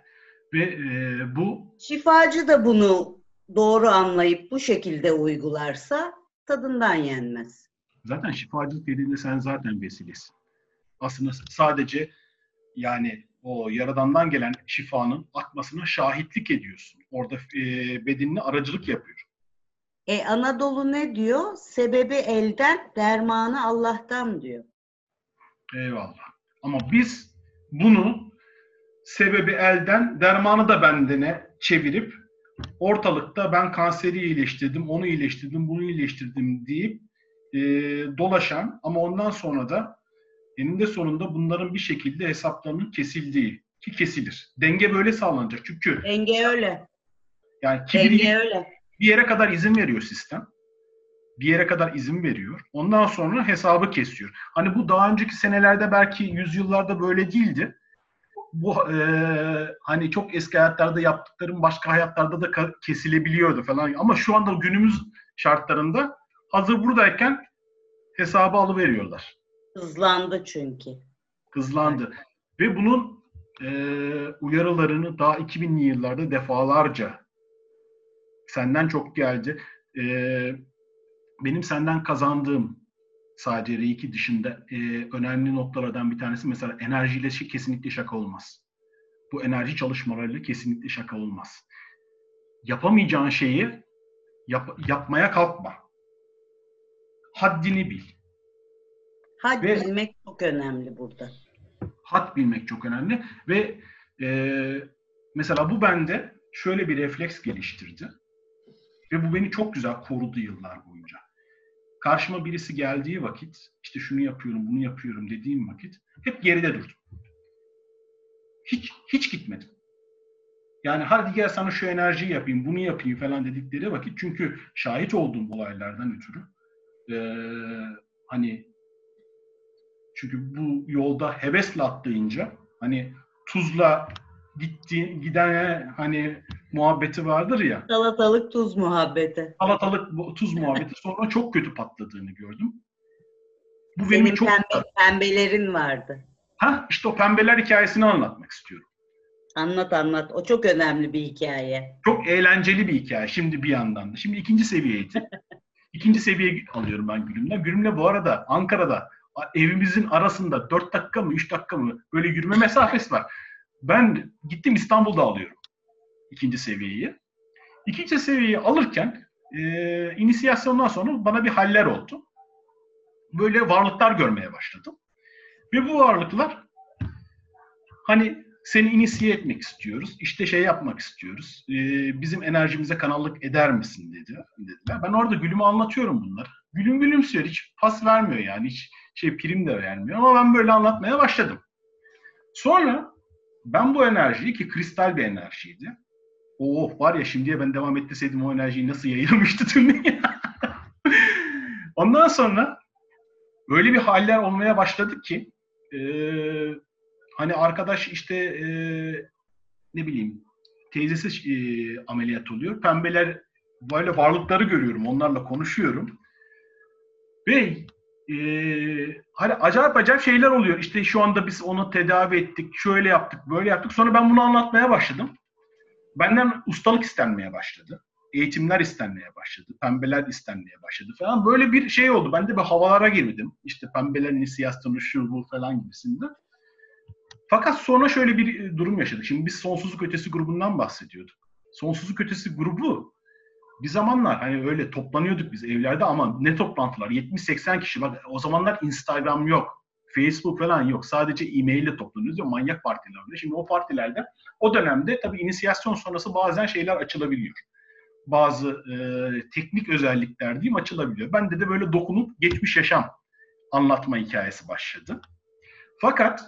Ve e, bu... Şifacı da bunu doğru anlayıp bu şekilde uygularsa tadından yenmez. Zaten şifacılık dediğinde sen zaten vesilesin. Aslında sadece yani... o yaradandan gelen şifanın akmasına şahitlik ediyorsun. Orada e, bedenine aracılık yapıyor. E, Anadolu ne diyor? Sebebi elden, dermanı Allah'tan diyor. Eyvallah. Ama biz bunu sebebi elden, dermanı da bendene çevirip ortalıkta ben kanseri iyileştirdim, onu iyileştirdim, bunu iyileştirdim deyip e, dolaşan ama ondan sonra da eninde sonunda bunların bir şekilde hesaplarının kesildiği, ki kesilir. Denge böyle sağlanacak çünkü. Denge öyle. Yani kibir öyle. Bir yere kadar izin veriyor sistem. Bir yere kadar izin veriyor. Ondan sonra hesabı kesiyor. Hani bu daha önceki senelerde belki yüzyıllarda böyle değildi. Bu e, hani çok eski hayatlarda yaptıkların başka hayatlarda da kesilebiliyordu falan. Ama şu anda günümüz şartlarında hazır buradayken hesabı alıveriyorlar. Hızlandı çünkü. Hızlandı. Ve bunun e, uyarılarını daha iki binli yıllarda defalarca senden çok geldi. E, benim senden kazandığım sadece Reiki dışında e, önemli noktalardan bir tanesi mesela enerjiyle kesinlikle şaka olmaz. Bu enerji çalışmalarıyla kesinlikle şaka olmaz. Yapamayacağın şeyi yap, yapmaya kalkma. Haddini bil. Had ve bilmek çok önemli burada. Had bilmek çok önemli ve e, mesela bu bende şöyle bir refleks geliştirdi ve bu beni çok güzel korudu yıllar boyunca. Karşıma birisi geldiği vakit, işte şunu yapıyorum, bunu yapıyorum dediğim vakit hep geride durdum. Hiç hiç gitmedim. Yani hadi gel sana şu enerjiyi yapayım, bunu yapayım falan dedikleri vakit çünkü şahit olduğum olaylardan ötürü e, hani çünkü bu yolda hevesle atlayınca hani tuzla gitti, gidene hani muhabbeti vardır ya. Salatalık tuz muhabbeti. Salatalık tuz muhabbeti. Sonra çok kötü patladığını gördüm. Bu Senin benim çok pembe, pembelerin vardı. Ha, işte o pembeler hikayesini anlatmak istiyorum. Anlat anlat. O çok önemli bir hikaye. Çok eğlenceli bir hikaye şimdi bir yandan da. Şimdi ikinci seviyeydi. İkinci seviye alıyorum ben Gülüm'le. Gülüm'le bu arada Ankara'da evimizin arasında dört dakika mı üç dakika mı böyle yürüme mesafesi var. Ben gittim İstanbul'da alıyorum ikinci seviyeyi. İkinci seviyeyi alırken e, inisiyasyondan sonra bana bir haller oldu. Böyle varlıklar görmeye başladım. Ve bu varlıklar hani seni inisiye etmek istiyoruz, işte şey yapmak istiyoruz, e, bizim enerjimize kanallık eder misin dedi, dediler. Ben orada Gülüm'e anlatıyorum bunları. Gülüm gülümsüyor, hiç pas vermiyor yani, hiç şey prim de vermiyor ama ben böyle anlatmaya başladım. Sonra ben bu enerjiyi, ki kristal bir enerjiydi, oh var ya şimdiye ben devam ettirseydim o enerjiyi nasıl yayılmıştı tüm dünya. Ondan sonra öyle bir haller olmaya başladık ki e, hani arkadaş işte e, ne bileyim teyzesi e, ameliyat oluyor. Pembeler, böyle varlıkları görüyorum. Onlarla konuşuyorum. Ve e, hani acayip acayip şeyler oluyor. İşte şu anda biz onu tedavi ettik. Şöyle yaptık, böyle yaptık. Sonra ben bunu anlatmaya başladım. Benden ustalık istenmeye başladı. Eğitimler istenmeye başladı. Pembeler istenmeye başladı falan. Böyle bir şey oldu. Ben de bir havalara girdim. İşte pembelerin inisiyasyonu şu bu falan gibisinden. Fakat sonra şöyle bir durum yaşadık. Şimdi biz Sonsuzluk Ötesi grubundan bahsediyorduk. Sonsuzluk Ötesi grubu bir zamanlar hani öyle toplanıyorduk biz evlerde ama ne toplantılar? yetmiş seksen kişi. Bak o zamanlar Instagram yok. Facebook falan yok. Sadece e-mail ile toplanıyoruz. Manyak partilerde. Şimdi o partilerde o dönemde tabii inisiyasyon sonrası bazen şeyler açılabiliyor. Bazı e, teknik özellikler diyeyim açılabiliyor. Bende de böyle dokunup geçmiş yaşam anlatma hikayesi başladı. Fakat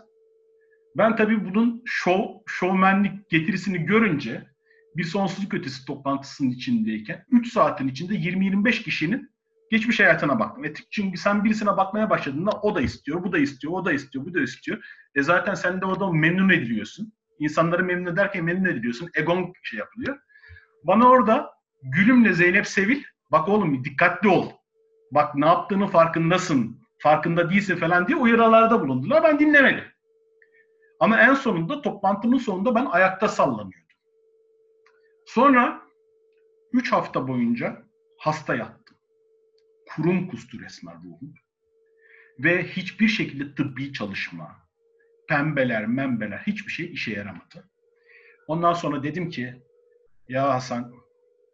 ben tabii bunun şov, şovmenlik getirisini görünce bir Sonsuzluk Ötesi toplantısının içindeyken üç saatin içinde yirmi yirmi beş kişinin geçmiş hayatına baktım. E çünkü sen birisine bakmaya başladığında o da istiyor, bu da istiyor, o da istiyor, bu da istiyor. E zaten sen de orada memnun ediliyorsun. İnsanları memnun ederken memnun ediliyorsun. Egon şey yapılıyor. Bana orada Gülümle Zeynep Sevil, bak oğlum dikkatli ol. Bak ne yaptığının farkındasın, farkında değilsin falan diye uyarılarda bulundular. Ben dinlemedim. Ama en sonunda, toplantının sonunda ben ayakta sallanıyordum. Sonra üç hafta boyunca hasta yattım. Kurum kustu resmen ruhum. Ve hiçbir şekilde tıbbi çalışma, pembeler, membeler hiçbir şey işe yaramadı. Ondan sonra dedim ki, ya Hasan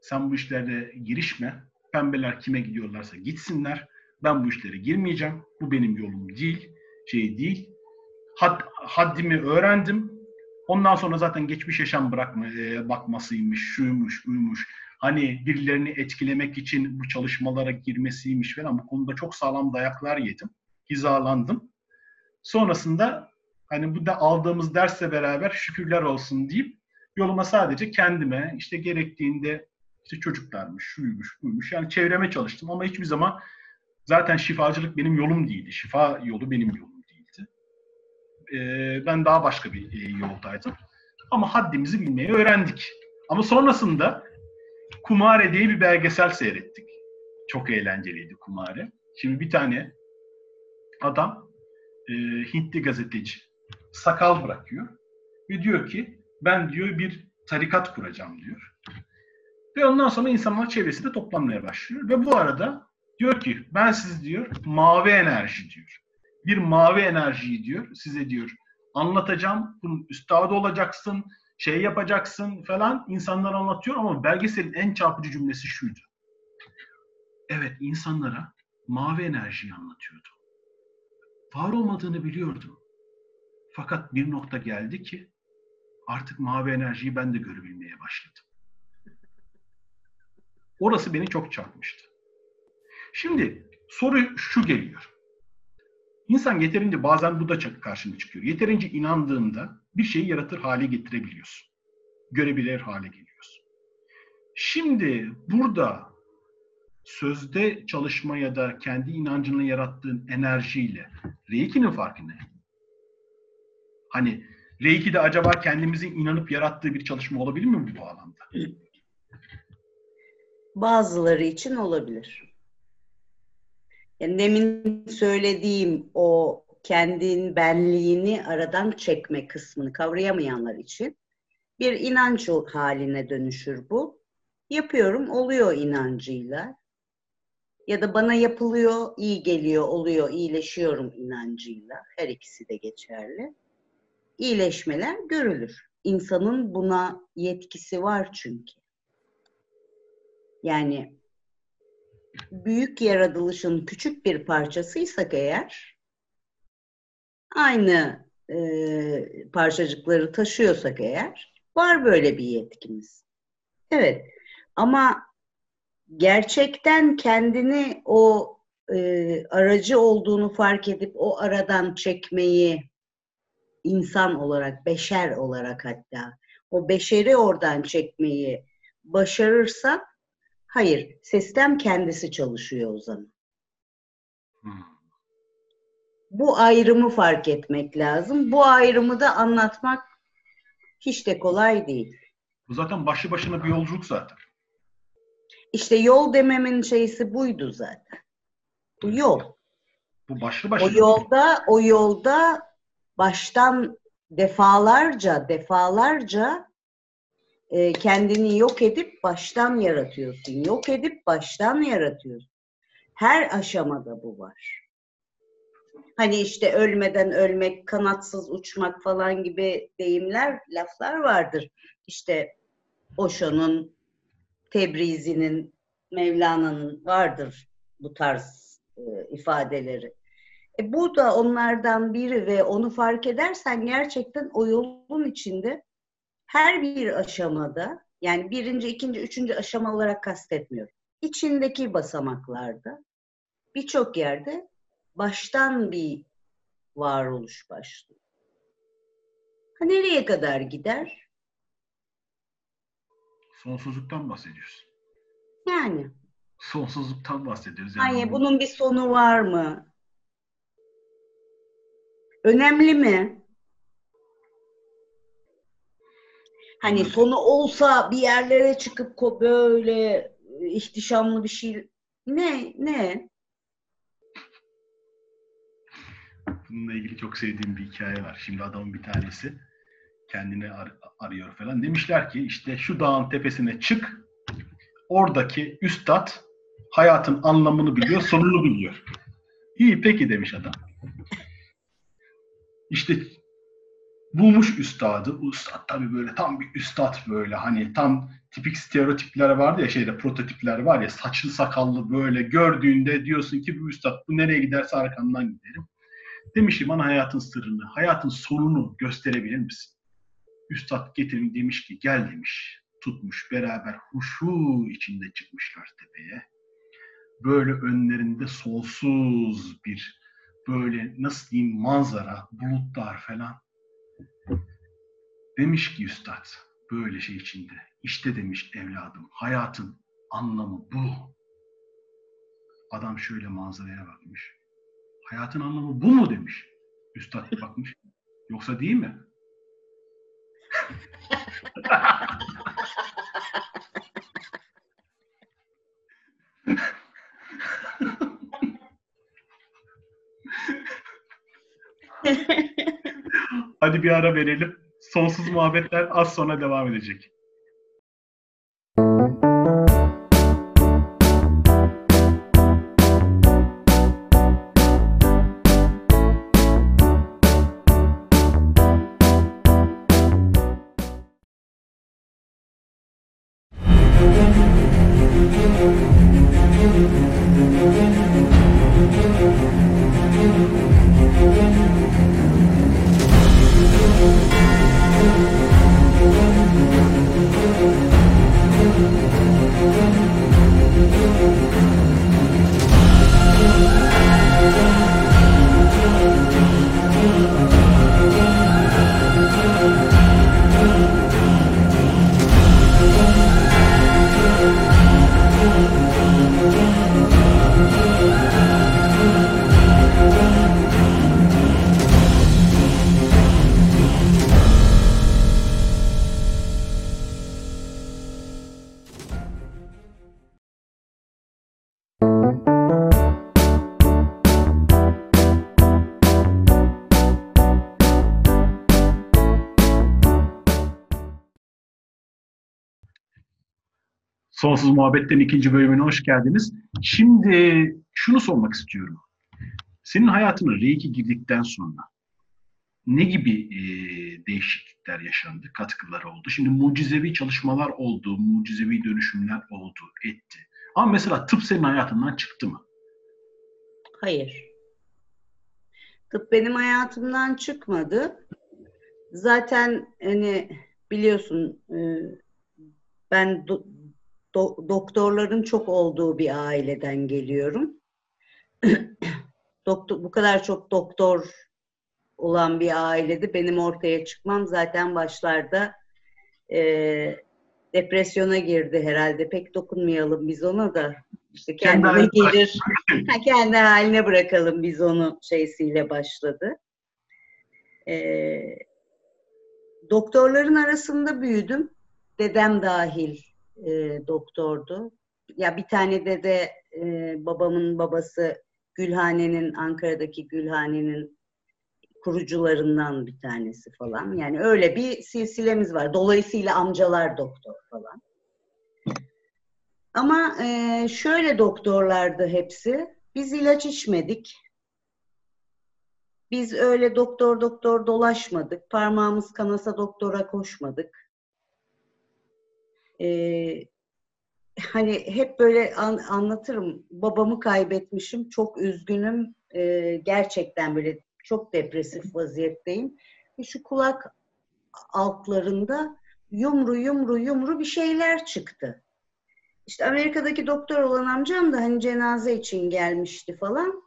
sen bu işlere girişme. Pembeler kime gidiyorlarsa gitsinler. Ben bu işlere girmeyeceğim. Bu benim yolum değil, şey değil. Had, haddimi öğrendim. Ondan sonra zaten geçmiş yaşam bırakma, e, bakmasıymış, şuymuş, buymuş. Hani birilerini etkilemek için bu çalışmalara girmesiymiş falan. Bu konuda çok sağlam dayaklar yedim. Hizalandım. Sonrasında hani bu da aldığımız dersle beraber şükürler olsun deyip yoluma sadece kendime işte gerektiğinde işte çocuklarmış, şuymuş, buymuş. Yani çevreme çalıştım ama hiçbir zaman zaten şifacılık benim yolum değildi. Şifa yolu benim yolum. Ben daha başka bir yoldaydım. Ama haddimizi bilmeyi öğrendik. Ama sonrasında Kumare diye bir belgesel seyrettik. Çok eğlenceliydi Kumare. Şimdi bir tane adam, Hintli gazeteci, sakal bırakıyor. Ve diyor ki, ben diyor bir tarikat kuracağım diyor. Ve ondan sonra insanlar çevresinde toplanmaya başlıyor. Ve bu arada diyor ki, ben siz diyor, mavi enerji diyor. Bir mavi enerjiyi diyor, size diyor anlatacağım, bunun üstadı olacaksın, şey yapacaksın falan insanlar anlatıyor ama belgeselin en çarpıcı cümlesi şuydu. Evet, insanlara mavi enerjiyi anlatıyordu. Var olmadığını biliyordum. Fakat bir nokta geldi ki artık mavi enerjiyi ben de görebilmeye başladım. Orası beni çok çarpmıştı. Şimdi soru şu geliyor. İnsan yeterince bazen bu da karşına çıkıyor. Yeterince inandığında bir şeyi yaratır hale getirebiliyorsun. Görebilir hale geliyorsun. Şimdi burada sözde çalışma ya da kendi inancını yarattığın enerjiyle Reiki'nin farkı ne? Hani Reiki'de acaba kendimizin inanıp yarattığı bir çalışma olabilir mi bu alanda? Bazıları için olabilir. Yani demin söylediğim o kendin benliğini aradan çekme kısmını kavrayamayanlar için bir inanç haline dönüşür bu. Yapıyorum oluyor inancıyla ya da bana yapılıyor iyi geliyor oluyor iyileşiyorum inancıyla, her ikisi de geçerli. İyileşmeler görülür. İnsanın buna yetkisi var çünkü. Yani büyük yaratılışın küçük bir parçasıysak eğer, aynı e, parçacıkları taşıyorsak eğer, var böyle bir yetkimiz. Evet, ama gerçekten kendini o e, aracı olduğunu fark edip o aradan çekmeyi insan olarak, beşer olarak hatta, o beşeri oradan çekmeyi başarırsak, hayır, sistem kendisi çalışıyor o zaman. Hmm. Bu ayrımı fark etmek lazım. Bu ayrımı da anlatmak hiç de kolay değil. Bu zaten başlı başına bir yolculuk zaten. İşte yol dememin şeysi buydu zaten. Bu yol. Bu başlı başına. O yolda, o yolda baştan defalarca, defalarca e, kendini yok edip baştan yaratıyorsun. Yok edip baştan yaratıyorsun. Her aşamada bu var. Hani işte ölmeden ölmek, kanatsız uçmak falan gibi deyimler, laflar vardır. İşte Oşo'nun, Tebrizi'nin, Mevlana'nın vardır bu tarz e, ifadeleri. E, bu da onlardan biri ve onu fark edersen gerçekten o yolun içinde her bir aşamada, yani birinci, ikinci, üçüncü aşama olarak kastetmiyorum, İçindeki basamaklarda birçok yerde baştan bir varoluş başlıyor. Ha, nereye kadar gider? Sonsuzluktan bahsediyoruz. Yani. Sonsuzluktan bahsediyoruz. Yani hayır, bunun bir sonu var mı? Önemli mi? Hani evet, sonu olsa bir yerlere çıkıp böyle ihtişamlı bir şey... Ne? Ne? Bununla ilgili çok sevdiğim bir hikaye var. Şimdi adamın bir tanesi kendini ar- arıyor falan. Demişler ki işte şu dağın tepesine çık, oradaki üstad hayatın anlamını biliyor, sonunu biliyor. İyi peki demiş adam. İşte bulmuş üstadı. Üstad tabii böyle tam bir üstad, böyle hani tam tipik stereotipler vardı ya, şeyde prototipler var ya, saçlı sakallı, böyle gördüğünde diyorsun ki bu üstad, bu nereye giderse arkamdan giderim. Demişim bana hayatın sırrını, hayatın sonunu gösterebilir misin? Üstad getirin demiş ki gel demiş. Tutmuş, beraber huşu içinde çıkmışlar tepeye. Böyle önlerinde sonsuz bir, böyle nasıl diyeyim, manzara, bulutlar falan. Demiş ki üstad böyle şey içinde, İşte demiş evladım, hayatın anlamı bu. Adam şöyle manzaraya bakmış. Hayatın anlamı bu mu demiş. Üstad bakmış. Yoksa değil mi? Hadi bir ara verelim. Sonsuz muhabbetler az sonra devam edecek. Sonsuz Muhabbet'ten ikinci bölümüne hoş geldiniz. Şimdi şunu sormak istiyorum. Senin hayatına R iki girdikten sonra ne gibi e, değişiklikler yaşandı, katkılar oldu? Şimdi mucizevi çalışmalar oldu, mucizevi dönüşümler oldu, etti. Ama mesela tıp senin hayatından çıktı mı? Hayır. Tıp benim hayatımdan çıkmadı. Zaten hani biliyorsun ben do- do- doktorların çok olduğu bir aileden geliyorum. Doktor, bu kadar çok doktor olan bir ailede benim ortaya çıkmam zaten başlarda e, depresyona girdi herhalde. Pek dokunmayalım biz ona da. İşte kendine gelir. Ha, kendi haline bırakalım biz onu şeysiyle başladı. E, doktorların arasında büyüdüm. Dedem dahil e, doktordu. Ya bir tane dede e, babamın babası Gülhane'nin, Ankara'daki Gülhane'nin kurucularından bir tanesi falan. Yani öyle bir silsilemiz var. Dolayısıyla amcalar doktor falan. Ama e, şöyle doktorlardı hepsi. Biz ilaç içmedik. Biz öyle doktor doktor dolaşmadık. Parmağımız kanasa doktora koşmadık. Evet. Hani hep böyle an, anlatırım, babamı kaybetmişim, çok üzgünüm, e, gerçekten böyle çok depresif vaziyetteyim. E şu kulak altlarında yumru yumru yumru bir şeyler çıktı. İşte Amerika'daki doktor olan amcam da hani cenaze için gelmişti falan.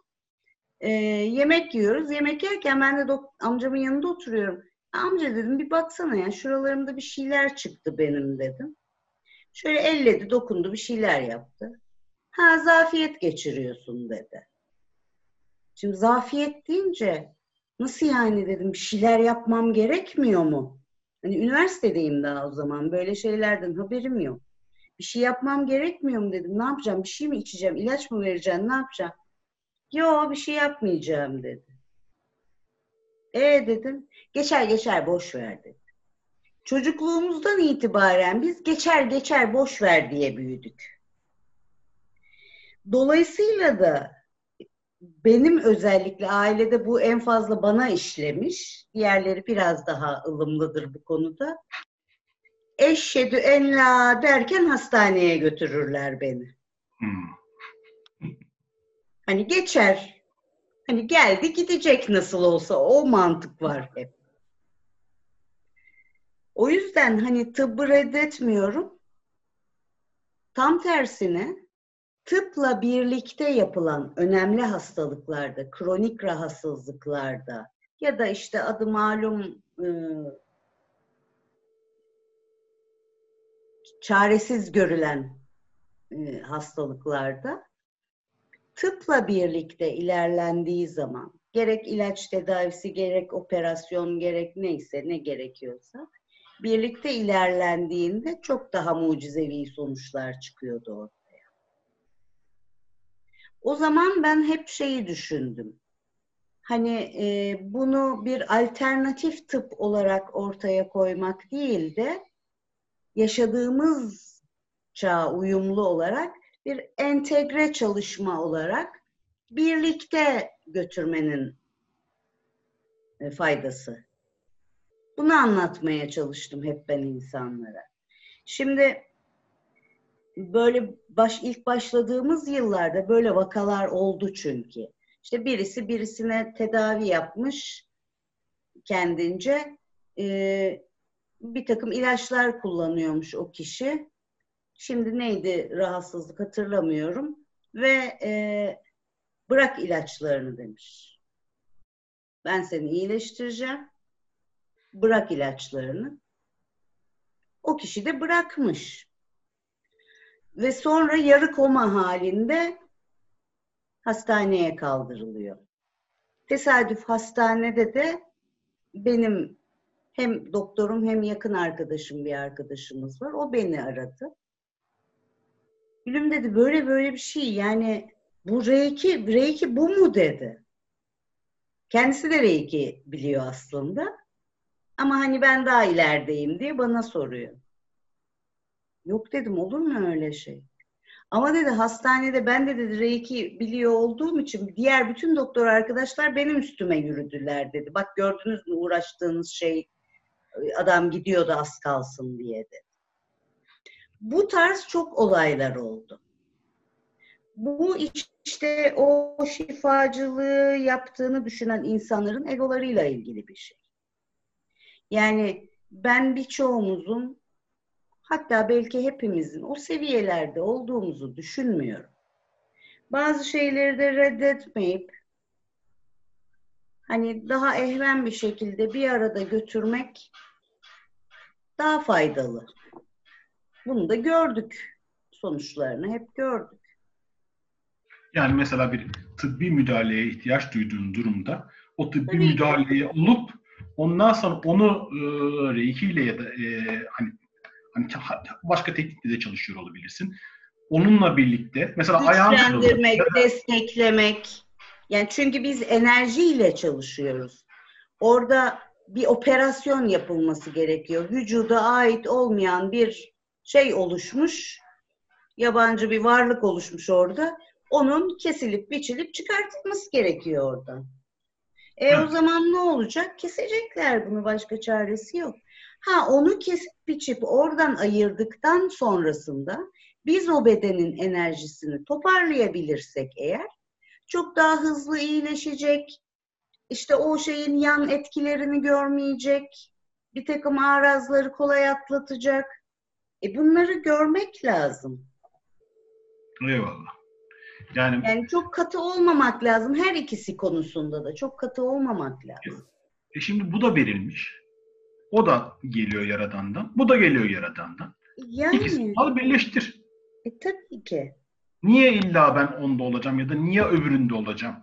E, yemek yiyoruz, yemek yerken ben de dok- amcamın yanında oturuyorum. Amca dedim bir baksana ya, şuralarımda bir şeyler çıktı benim dedim. Şöyle elledi, dokundu, bir şeyler yaptı. Ha, zafiyet geçiriyorsun dedi. Şimdi zafiyet deyince nasıl yani dedim, bir şeyler yapmam gerekmiyor mu? Hani üniversitedeyim daha o zaman, böyle şeylerden haberim yok. Bir şey yapmam gerekmiyor mu dedim, ne yapacağım, bir şey mi içeceğim, ilaç mı vereceğim, ne yapacağım? Yo, bir şey yapmayacağım dedi. E dedim, geçer geçer boş ver dedi. Çocukluğumuzdan itibaren biz geçer geçer boş ver diye büyüdük. Dolayısıyla da benim özellikle ailede bu en fazla bana işlemiş. Diğerleri biraz daha ılımlıdır bu konuda. Eşhedü en la derken hastaneye götürürler beni. Hani geçer. Hani geldi gidecek nasıl olsa, o mantık var hep. O yüzden hani tıbbı reddetmiyorum. Tam tersine tıpla birlikte yapılan önemli hastalıklarda, kronik rahatsızlıklarda ya da işte adı malum e, çaresiz görülen e, hastalıklarda tıpla birlikte ilerlendiği zaman gerek ilaç tedavisi, gerek operasyon, gerek neyse ne gerekiyorsa birlikte ilerlendiğinde çok daha mucizevi sonuçlar çıkıyordu ortaya. O zaman ben hep şeyi düşündüm. Hani e, bunu bir alternatif tıp olarak ortaya koymak değil de yaşadığımız çağa uyumlu olarak bir entegre çalışma olarak birlikte götürmenin e, faydası. Bunu anlatmaya çalıştım hep ben insanlara. Şimdi böyle baş, ilk başladığımız yıllarda böyle vakalar oldu çünkü. İşte birisi birisine tedavi yapmış kendince. Ee, bir takım ilaçlar kullanıyormuş o kişi. Şimdi neydi rahatsızlık hatırlamıyorum. Ve e, bırak ilaçlarını demiş. Ben seni iyileştireceğim. Bırak ilaçlarını. O kişi de bırakmış. Ve sonra yarı koma halinde hastaneye kaldırılıyor. Tesadüf hastanede de benim hem doktorum hem yakın arkadaşım bir arkadaşımız var. O beni aradı. Gülüm dedi böyle böyle bir şey, yani bu reiki, reiki bu mu dedi. Kendisi de reiki biliyor aslında. Ama hani ben daha ilerideyim diye bana soruyor. Yok dedim, olur mu öyle şey? Ama dedi hastanede ben de dedi reiki biliyor olduğum için diğer bütün doktor arkadaşlar benim üstüme yürüdüler dedi. Bak gördünüz mü uğraştığınız şey, adam gidiyordu az kalsın diye dedi. Bu tarz çok olaylar oldu. bu işte o şifacılığı yaptığını düşünen insanların egolarıyla ilgili bir şey. Yani ben birçoğumuzun, hatta belki hepimizin o seviyelerde olduğumuzu düşünmüyorum. Bazı şeyleri de reddetmeyip hani daha ehren bir şekilde bir arada götürmek daha faydalı. Bunu da gördük. Sonuçlarını hep gördük. Yani mesela bir tıbbi müdahaleye ihtiyaç duyduğun durumda o tıbbi Tabii. müdahaleye olup ondan sonra onu e, reiki ile ya da e, hani, hani başka teknikle de çalışıyor olabilirsin. Onunla birlikte mesela ayağını güçlendirmek, desteklemek. Yani çünkü biz enerjiyle çalışıyoruz. Orada bir operasyon yapılması gerekiyor. Vücuda ait olmayan bir şey oluşmuş, yabancı bir varlık oluşmuş orada. Onun kesilip biçilip çıkartılması gerekiyor orada. E ha. O zaman ne olacak? Kesecekler bunu. Başka çaresi yok. Ha onu kesip biçip oradan ayırdıktan sonrasında biz o bedenin enerjisini toparlayabilirsek eğer çok daha hızlı iyileşecek, işte o şeyin yan etkilerini görmeyecek, bir takım arazları kolay atlatacak. E bunları görmek lazım. Eyvallah. Yani, yani çok katı olmamak lazım. Her ikisi konusunda da çok katı olmamak lazım. E şimdi bu da verilmiş. O da geliyor Yaradan'dan. Bu da geliyor Yaradan'dan. Yani. İkisini al birleştir. E tabii ki. Niye illa ben onda olacağım ya da niye öbüründe olacağım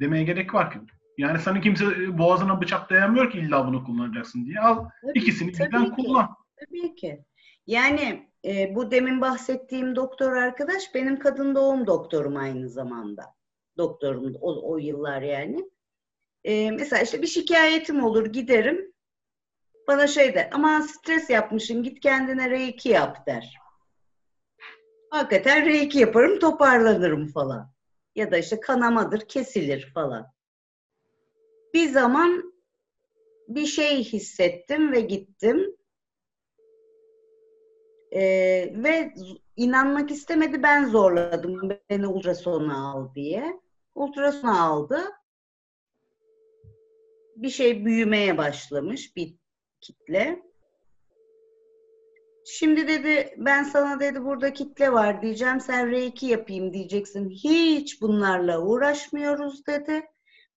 demeye gerek var ki. Yani sana kimse boğazına bıçak dayamıyor ki illa bunu kullanacaksın diye. Al tabii, ikisini birden kullan. Tabii ki. Yani e, bu demin bahsettiğim doktor arkadaş benim kadın doğum doktorum aynı zamanda. Doktorum o, o yıllar yani. E, mesela işte bir şikayetim olur giderim. Bana şey der, aman stres yapmışım git kendine reiki yap der. Hakikaten reiki yaparım, toparlanırım falan. Ya da işte kanamadır, kesilir falan. Bir zaman bir şey hissettim ve gittim. Ee, ve inanmak istemedi, ben zorladım. Beni ultrasona al diye. Ultrasona aldı. Bir şey büyümeye başlamış bir kitle. Şimdi dedi ben sana dedi burada kitle var diyeceğim. Sen reiki yapayım diyeceksin. Hiç bunlarla uğraşmıyoruz dedi.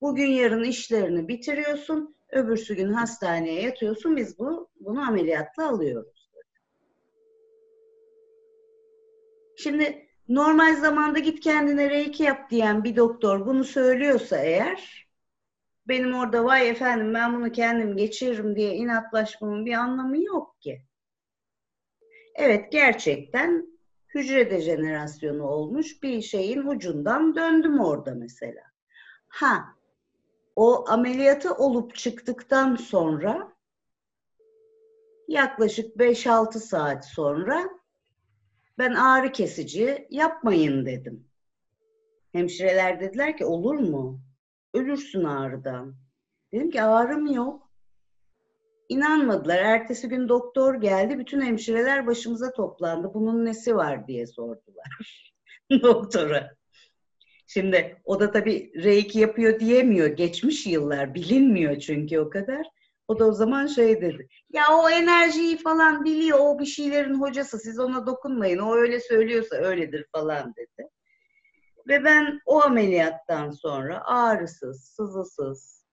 Bugün yarın işlerini bitiriyorsun. Öbürsü gün hastaneye yatıyorsun. Biz bu bunu ameliyatla alıyoruz. Şimdi normal zamanda git kendine reiki yap diyen bir doktor bunu söylüyorsa eğer benim orada vay efendim ben bunu kendim geçiririm diye inatlaşmamın bir anlamı yok ki. Evet gerçekten hücre dejenerasyonu olmuş bir şeyin ucundan döndüm orada mesela. Ha o ameliyatı olup çıktıktan sonra yaklaşık beş altı saat sonra ben ağrı kesici yapmayın dedim. Hemşireler dediler ki olur mu? Ölürsün ağrıdan. Dedim ki ağrım yok. İnanmadılar. Ertesi gün doktor geldi. Bütün hemşireler başımıza toplandı. Bunun nesi var diye sordular doktora. Şimdi o da tabii reiki yapıyor diyemiyor. Geçmiş yıllar bilinmiyor çünkü o kadar. O da o zaman şey dedi. Ya o enerjiyi falan biliyor. O bir şeylerin hocası. Siz ona dokunmayın. O öyle söylüyorsa öyledir falan dedi. Ve ben o ameliyattan sonra ağrısız, sızısız,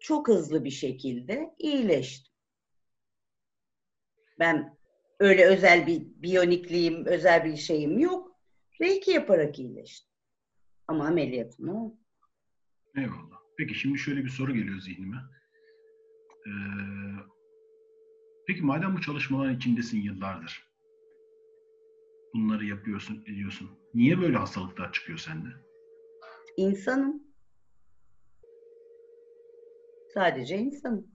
çok hızlı bir şekilde iyileştim. Ben öyle özel bir biyonikliğim, özel bir şeyim yok. Reiki yaparak iyileştim. Ama ameliyatım o. Eyvallah. Peki şimdi şöyle bir soru geliyor zihnime. Ee, peki madem bu çalışmaların içindesin yıllardır. Bunları yapıyorsun, ediyorsun. Niye böyle hastalıklar çıkıyor sende? İnsanım. Sadece insanım.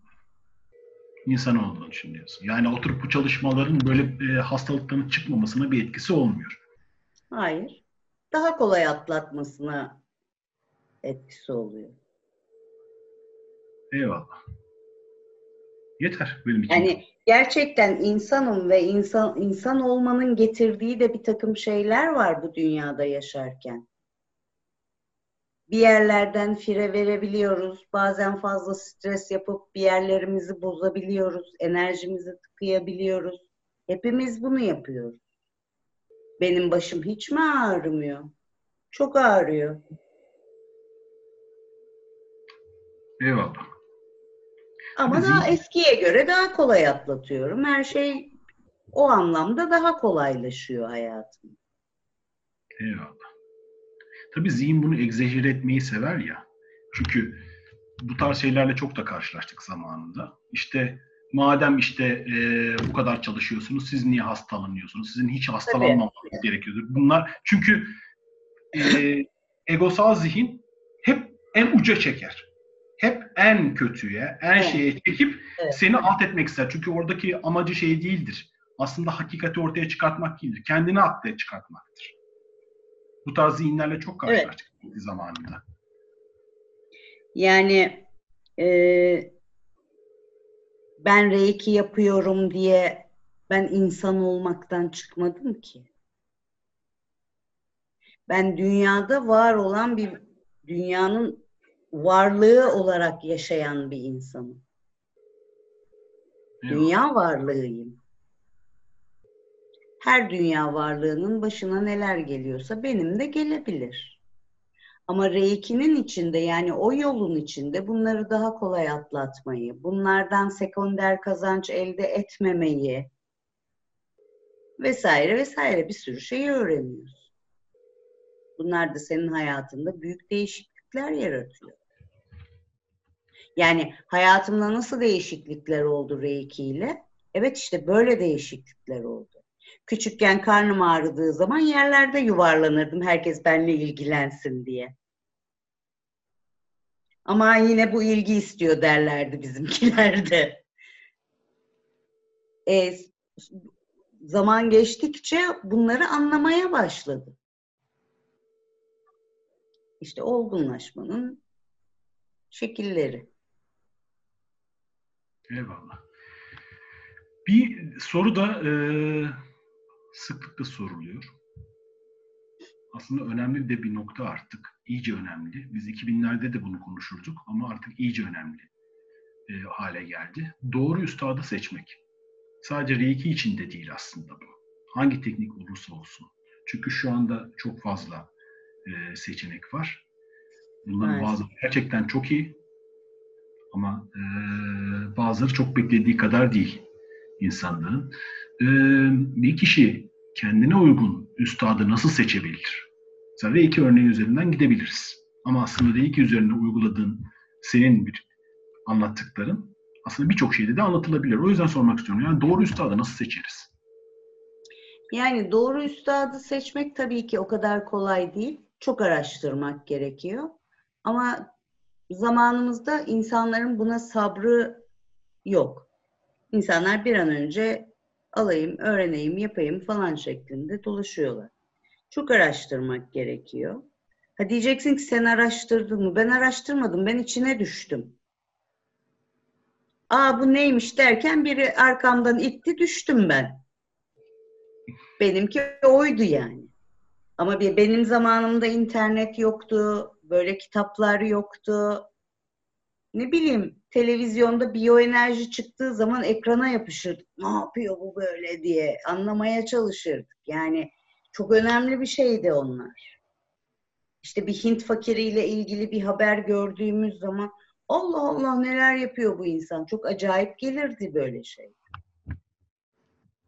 İnsan olduğunu düşünüyorsun. Yani oturup bu çalışmaların böyle e, hastalıkların çıkmamasına bir etkisi olmuyor. Hayır. Daha kolay atlatmasına etkisi oluyor. Eyvallah. Yeter benim için. Yani gerçekten insanım ve insan insan olmanın getirdiği de bir takım şeyler var bu dünyada yaşarken. Bir yerlerden fire verebiliyoruz. Bazen fazla stres yapıp bir yerlerimizi bozabiliyoruz. Enerjimizi tıkayabiliyoruz. Hepimiz bunu yapıyoruz. Benim başım hiç mi ağrımıyor? Çok ağrıyor. Eyvallah. Ama Bizim... daha eskiye göre daha kolay atlatıyorum. Her şey o anlamda daha kolaylaşıyor hayatım. Eyvallah. Tabii zihin bunu egzajere etmeyi sever ya. Çünkü bu tarz şeylerle çok da karşılaştık zamanında. İşte madem işte e, bu kadar çalışıyorsunuz, siz niye hastalanıyorsunuz? Sizin hiç hastalanmamanız gerekiyordur. Bunlar çünkü e, egosal zihin hep en uca çeker. Hep en kötüye, en evet. şeye çekip evet. seni alt etmek ister. Çünkü oradaki amacı şey değildir. Aslında hakikati ortaya çıkartmak değildir. Kendini ortaya çıkartmaktır. Bu tarz zihinlerle çok karşılaştık evet. zamanında. Yani e, ben reiki yapıyorum diye ben insan olmaktan çıkmadım ki. Ben dünyada var olan bir dünyanın varlığı olarak yaşayan bir insanım. Evet. Dünya varlığıyım. Her dünya varlığının başına neler geliyorsa benim de gelebilir. Ama reikinin içinde, yani o yolun içinde bunları daha kolay atlatmayı, bunlardan sekonder kazanç elde etmemeyi vesaire vesaire bir sürü şeyi öğreniyoruz. Bunlar da senin hayatında büyük değişiklikler yaratıyor. Yani hayatımda nasıl değişiklikler oldu reiki ile? Evet, işte böyle değişiklikler oldu. Küçükken karnım ağrıdığı zaman yerlerde yuvarlanırdım. Herkes benimle ilgilensin diye. Ama yine bu ilgi istiyor derlerdi bizimkilerde. E, zaman geçtikçe bunları anlamaya başladım. İşte olgunlaşmanın şekilleri. Eyvallah. Bir soru da e, sıklıkla soruluyor. Aslında önemli de bir nokta artık. İyice önemli. Biz iki binlerde de bunu konuşurduk ama artık iyice önemli e, hale geldi. Doğru üstadı seçmek. Sadece reiki için de değil aslında bu. Hangi teknik olursa olsun. Çünkü şu anda çok fazla e, seçenek var. Bunların evet. bazıları gerçekten çok iyi ama e, bazıları çok beklediği kadar değil. İnsanların. Ee, bir kişi kendine uygun üstadı nasıl seçebilir? Mesela reiki örneği üzerinden gidebiliriz. Ama aslında reiki üzerine uyguladığın senin bir anlattıkların aslında birçok şeyde de anlatılabilir. O yüzden sormak istiyorum. Yani doğru üstadı nasıl seçeriz? Yani doğru üstadı seçmek tabii ki o kadar kolay değil. Çok araştırmak gerekiyor. Ama zamanımızda insanların buna sabrı yok. İnsanlar bir an önce alayım, öğreneyim, yapayım falan şeklinde dolaşıyorlar. Çok araştırmak gerekiyor. Ha diyeceksin ki sen araştırdın mı? Ben araştırmadım, ben içine düştüm. Aa bu neymiş derken biri arkamdan itti, düştüm ben. Benimki oydu yani. Ama benim zamanımda internet yoktu, böyle kitaplar yoktu. Ne bileyim, televizyonda biyoenerji çıktığı zaman ekrana yapışırdık. Ne yapıyor bu böyle diye anlamaya çalışırdık. Yani çok önemli bir şeydi onlar. İşte bir Hint fakiriyle ilgili bir haber gördüğümüz zaman Allah Allah neler yapıyor bu insan. Çok acayip gelirdi böyle şey.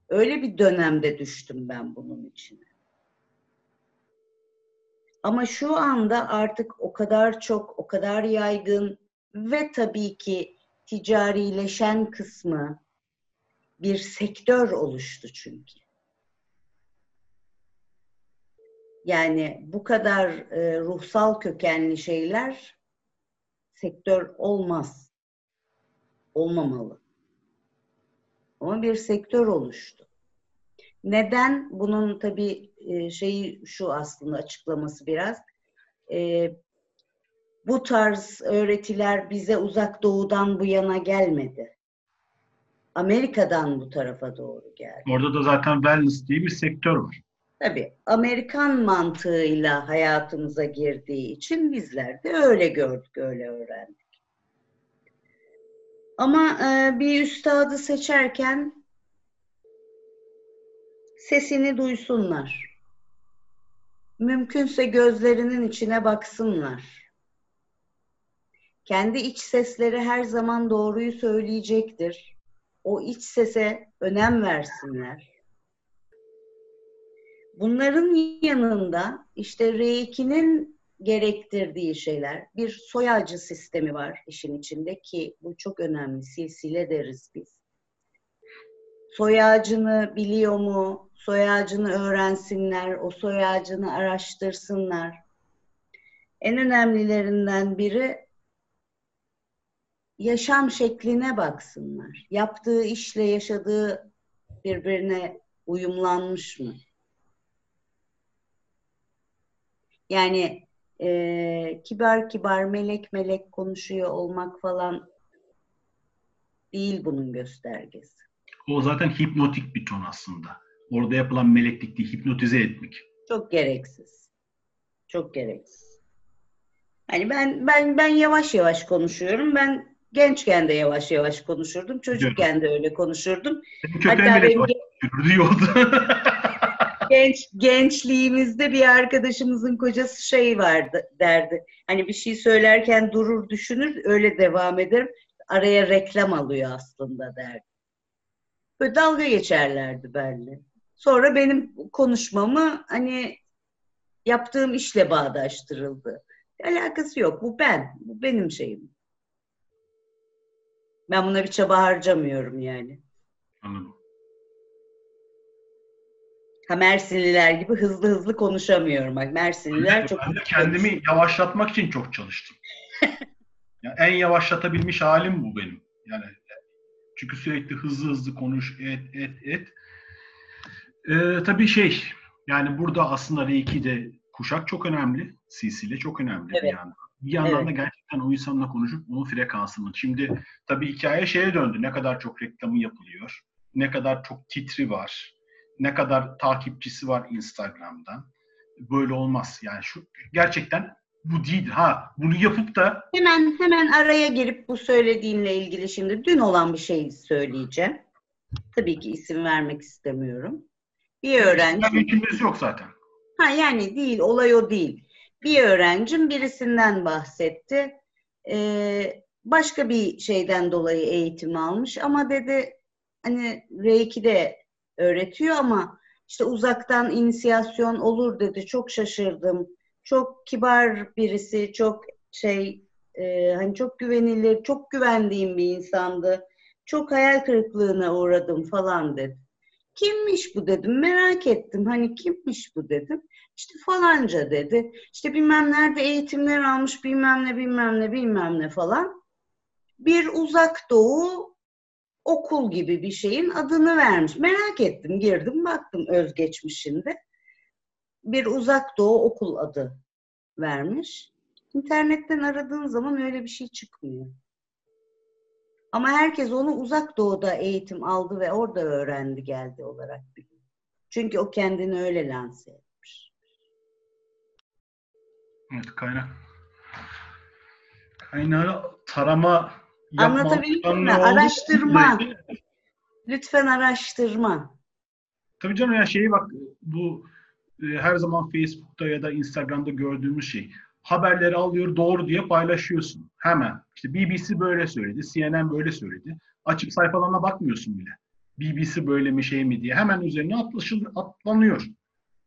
Öyle bir dönemde düştüm ben bunun içine. Ama şu anda artık o kadar çok, o kadar yaygın ve tabii ki ticarileşen kısmı bir sektör oluştu çünkü. Yani bu kadar e, ruhsal kökenli şeyler sektör olmaz. Olmamalı. Ama bir sektör oluştu. Neden? Bunun tabii e, şeyi şu aslında açıklaması biraz. E, Bu tarz öğretiler bize uzak doğudan bu yana gelmedi. Amerika'dan bu tarafa doğru geldi. Orada da zaten wellness diye bir sektör var. Tabii Amerikan mantığıyla hayatımıza girdiği için bizler de öyle gördük, öyle öğrendik. Ama bir üstadı seçerken sesini duysunlar. Mümkünse gözlerinin içine baksınlar. Kendi iç sesleri her zaman doğruyu söyleyecektir. O iç sese önem versinler. Bunların yanında işte R iki'nin gerektirdiği şeyler, bir soyacı sistemi var işin içinde ki bu çok önemli, silsile deriz biz. Soyacını biliyor mu? Soyacını öğrensinler, o soyacını araştırsınlar. En önemlilerinden biri yaşam şekline baksınlar. Yaptığı işle yaşadığı birbirine uyumlanmış mı? Yani e, kibar kibar, melek melek konuşuyor olmak falan değil bunun göstergesi. O zaten hipnotik bir ton aslında. Orada yapılan meleklik değil, hipnotize etmek. Çok gereksiz. Çok gereksiz. Hani ben ben ben yavaş yavaş konuşuyorum. Ben gençken de yavaş yavaş konuşurdum. Çocukken evet. de öyle konuşurdum. Hatta benim Genç, gençliğimizde bir arkadaşımızın kocası şey vardı derdi. Hani bir şey söylerken durur düşünür, öyle devam ederim. Araya reklam alıyor aslında derdi. Böyle dalga geçerlerdi benimle. Sonra benim konuşmamı hani yaptığım işle bağdaştırıldı. Alakası yok. Bu ben. Bu benim şeyim. Ben buna bir çaba harcamıyorum yani. Anladım. Ha, Mersinliler gibi hızlı hızlı konuşamıyorum. Bak Mersinliler ben çok... Ben de kendimi yavaşlatmak için çok çalıştım. Yani en yavaşlatabilmiş halim bu benim. Yani çünkü sürekli hızlı hızlı konuş, et, et, et. Ee, tabii şey, yani burada aslında R iki'de kuşak çok önemli. Silsile çok önemli evet. bir yandan. Bir yandan evet. da gerçekten o insanla konuşup onun frekansını. Şimdi tabii hikaye şeye döndü. Ne kadar çok reklamı yapılıyor. Ne kadar çok titri var. Ne kadar takipçisi var Instagram'dan. Böyle olmaz. Yani şu gerçekten bu değil. Ha bunu yapıp da... Hemen hemen araya girip bu söylediğinle ilgili şimdi dün olan bir şey söyleyeceğim. Tabii ki isim vermek istemiyorum. Bir öğrenci... Mümkünümüz yok zaten. Ha yani değil. Olay o değil. Bir öğrencim birisinden bahsetti. Ee, başka bir şeyden dolayı eğitim almış ama dedi hani R iki'de öğretiyor ama işte uzaktan inisiyasyon olur dedi. Çok şaşırdım. Çok kibar birisi, çok şey e, hani çok güvenilir, çok güvendiğim bir insandı. Çok hayal kırıklığına uğradım falan dedi. Kimmiş bu dedim. Merak ettim. Hani kimmiş bu dedim. İşte falanca dedi. İşte bilmem nerede eğitimler almış, bilmem ne, bilmem ne, bilmem ne falan. Bir uzak doğu okul gibi bir şeyin adını vermiş. Merak ettim, girdim, baktım özgeçmişinde. Bir uzak doğu okul adı vermiş. İnternetten aradığın zaman öyle bir şey çıkmıyor. Ama herkes onu uzak doğuda eğitim aldı ve orada öğrendi geldi olarak biliyor. Çünkü o kendini öyle lanse etmiş. Evet, kaynak. Kaynağı tarama... Anlatabildim mi? Araştırma. Lütfen araştırma. Tabii canım ya şeyi bak bu e, her zaman Facebook'ta ya da Instagram'da gördüğümüz şey. Haberleri alıyor doğru diye paylaşıyorsun. Hemen. İşte B B C böyle söyledi. C N N böyle söyledi. Açıp sayfalarına bakmıyorsun bile. B B C böyle mi şey mi diye. Hemen üzerine atlanıyor.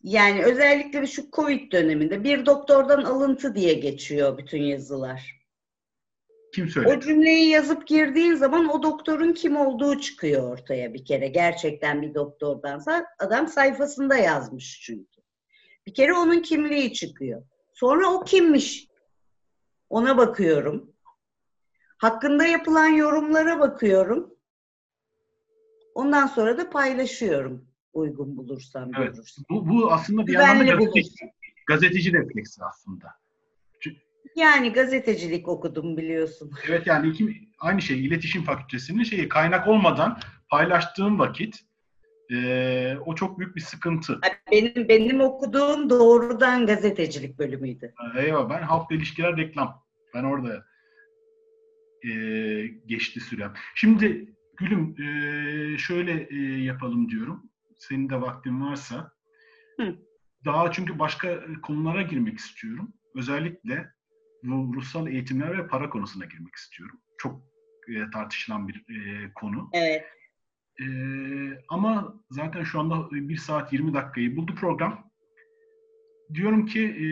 Yani özellikle şu Covid döneminde bir doktordan alıntı diye geçiyor bütün yazılar. Kim söyledi? O cümleyi yazıp girdiğin zaman o doktorun kim olduğu çıkıyor ortaya bir kere. Gerçekten bir doktordansa adam sayfasında yazmış çünkü. Bir kere onun kimliği çıkıyor. Sonra o kimmiş? Ona bakıyorum. Hakkında yapılan yorumlara bakıyorum. Ondan sonra da paylaşıyorum. Uygun bulursam. Evet. Bu, bu aslında bir anlamda gazeteci, gazeteci refleksi aslında. Yani gazetecilik okudum biliyorsun. Evet yani iki, aynı şey iletişim fakültesinin şeyi kaynak olmadan paylaştığım vakit e, o çok büyük bir sıkıntı. Benim benim okuduğum doğrudan gazetecilik bölümüydü. Eyvah, ben halkla ilişkiler reklam. Ben orada e, geçti sürem. Şimdi Gülüm e, şöyle e, yapalım diyorum. Senin de vaktin varsa. Hı. Daha çünkü başka konulara girmek istiyorum. Özellikle bu ruhsal eğitimler ve para konusuna girmek istiyorum. Çok e, tartışılan bir e, konu. Evet. E, ama zaten şu anda bir saat yirmi dakikayı buldu program. Diyorum ki e,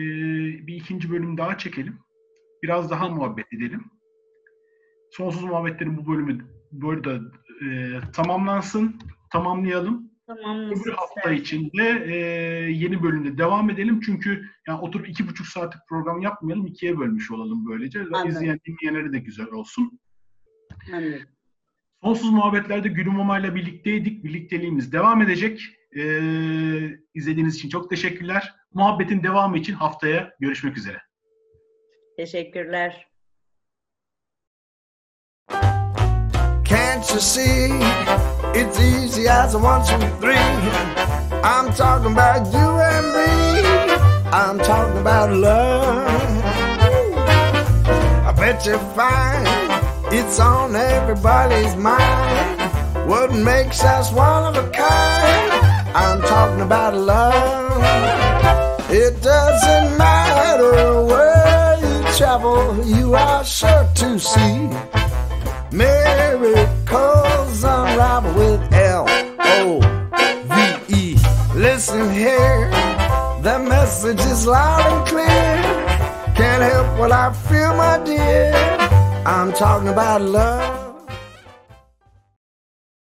bir ikinci bölüm daha çekelim. Biraz daha muhabbet edelim. Sonsuz muhabbetlerin bu bölümü burada e, tamamlansın. Tamamlayalım. Tamam, öbür hafta içinde e, yeni bölümde devam edelim. Çünkü yani oturup iki buçuk saatlik program yapmayalım. ikiye bölmüş olalım böylece. Anladım. İzleyen dinleyenleri de güzel olsun. Anladım. Sonsuz muhabbetlerde Gülüm Mama'yla birlikteydik. Birlikteliğimiz devam edecek. E, izlediğiniz için çok teşekkürler. Muhabbetin devamı için haftaya görüşmek üzere. Teşekkürler. Can't you see, it's easy as one, two, three. I'm talking about you and me. I'm talking about love. I bet you find it's on everybody's mind. What makes us one of a kind? I'm talking about love. It doesn't matter where you travel, you are sure to see miracles unravel with L O V E. Listen here, the message is loud and clear. Can't help what I feel, my dear. I'm talking about love.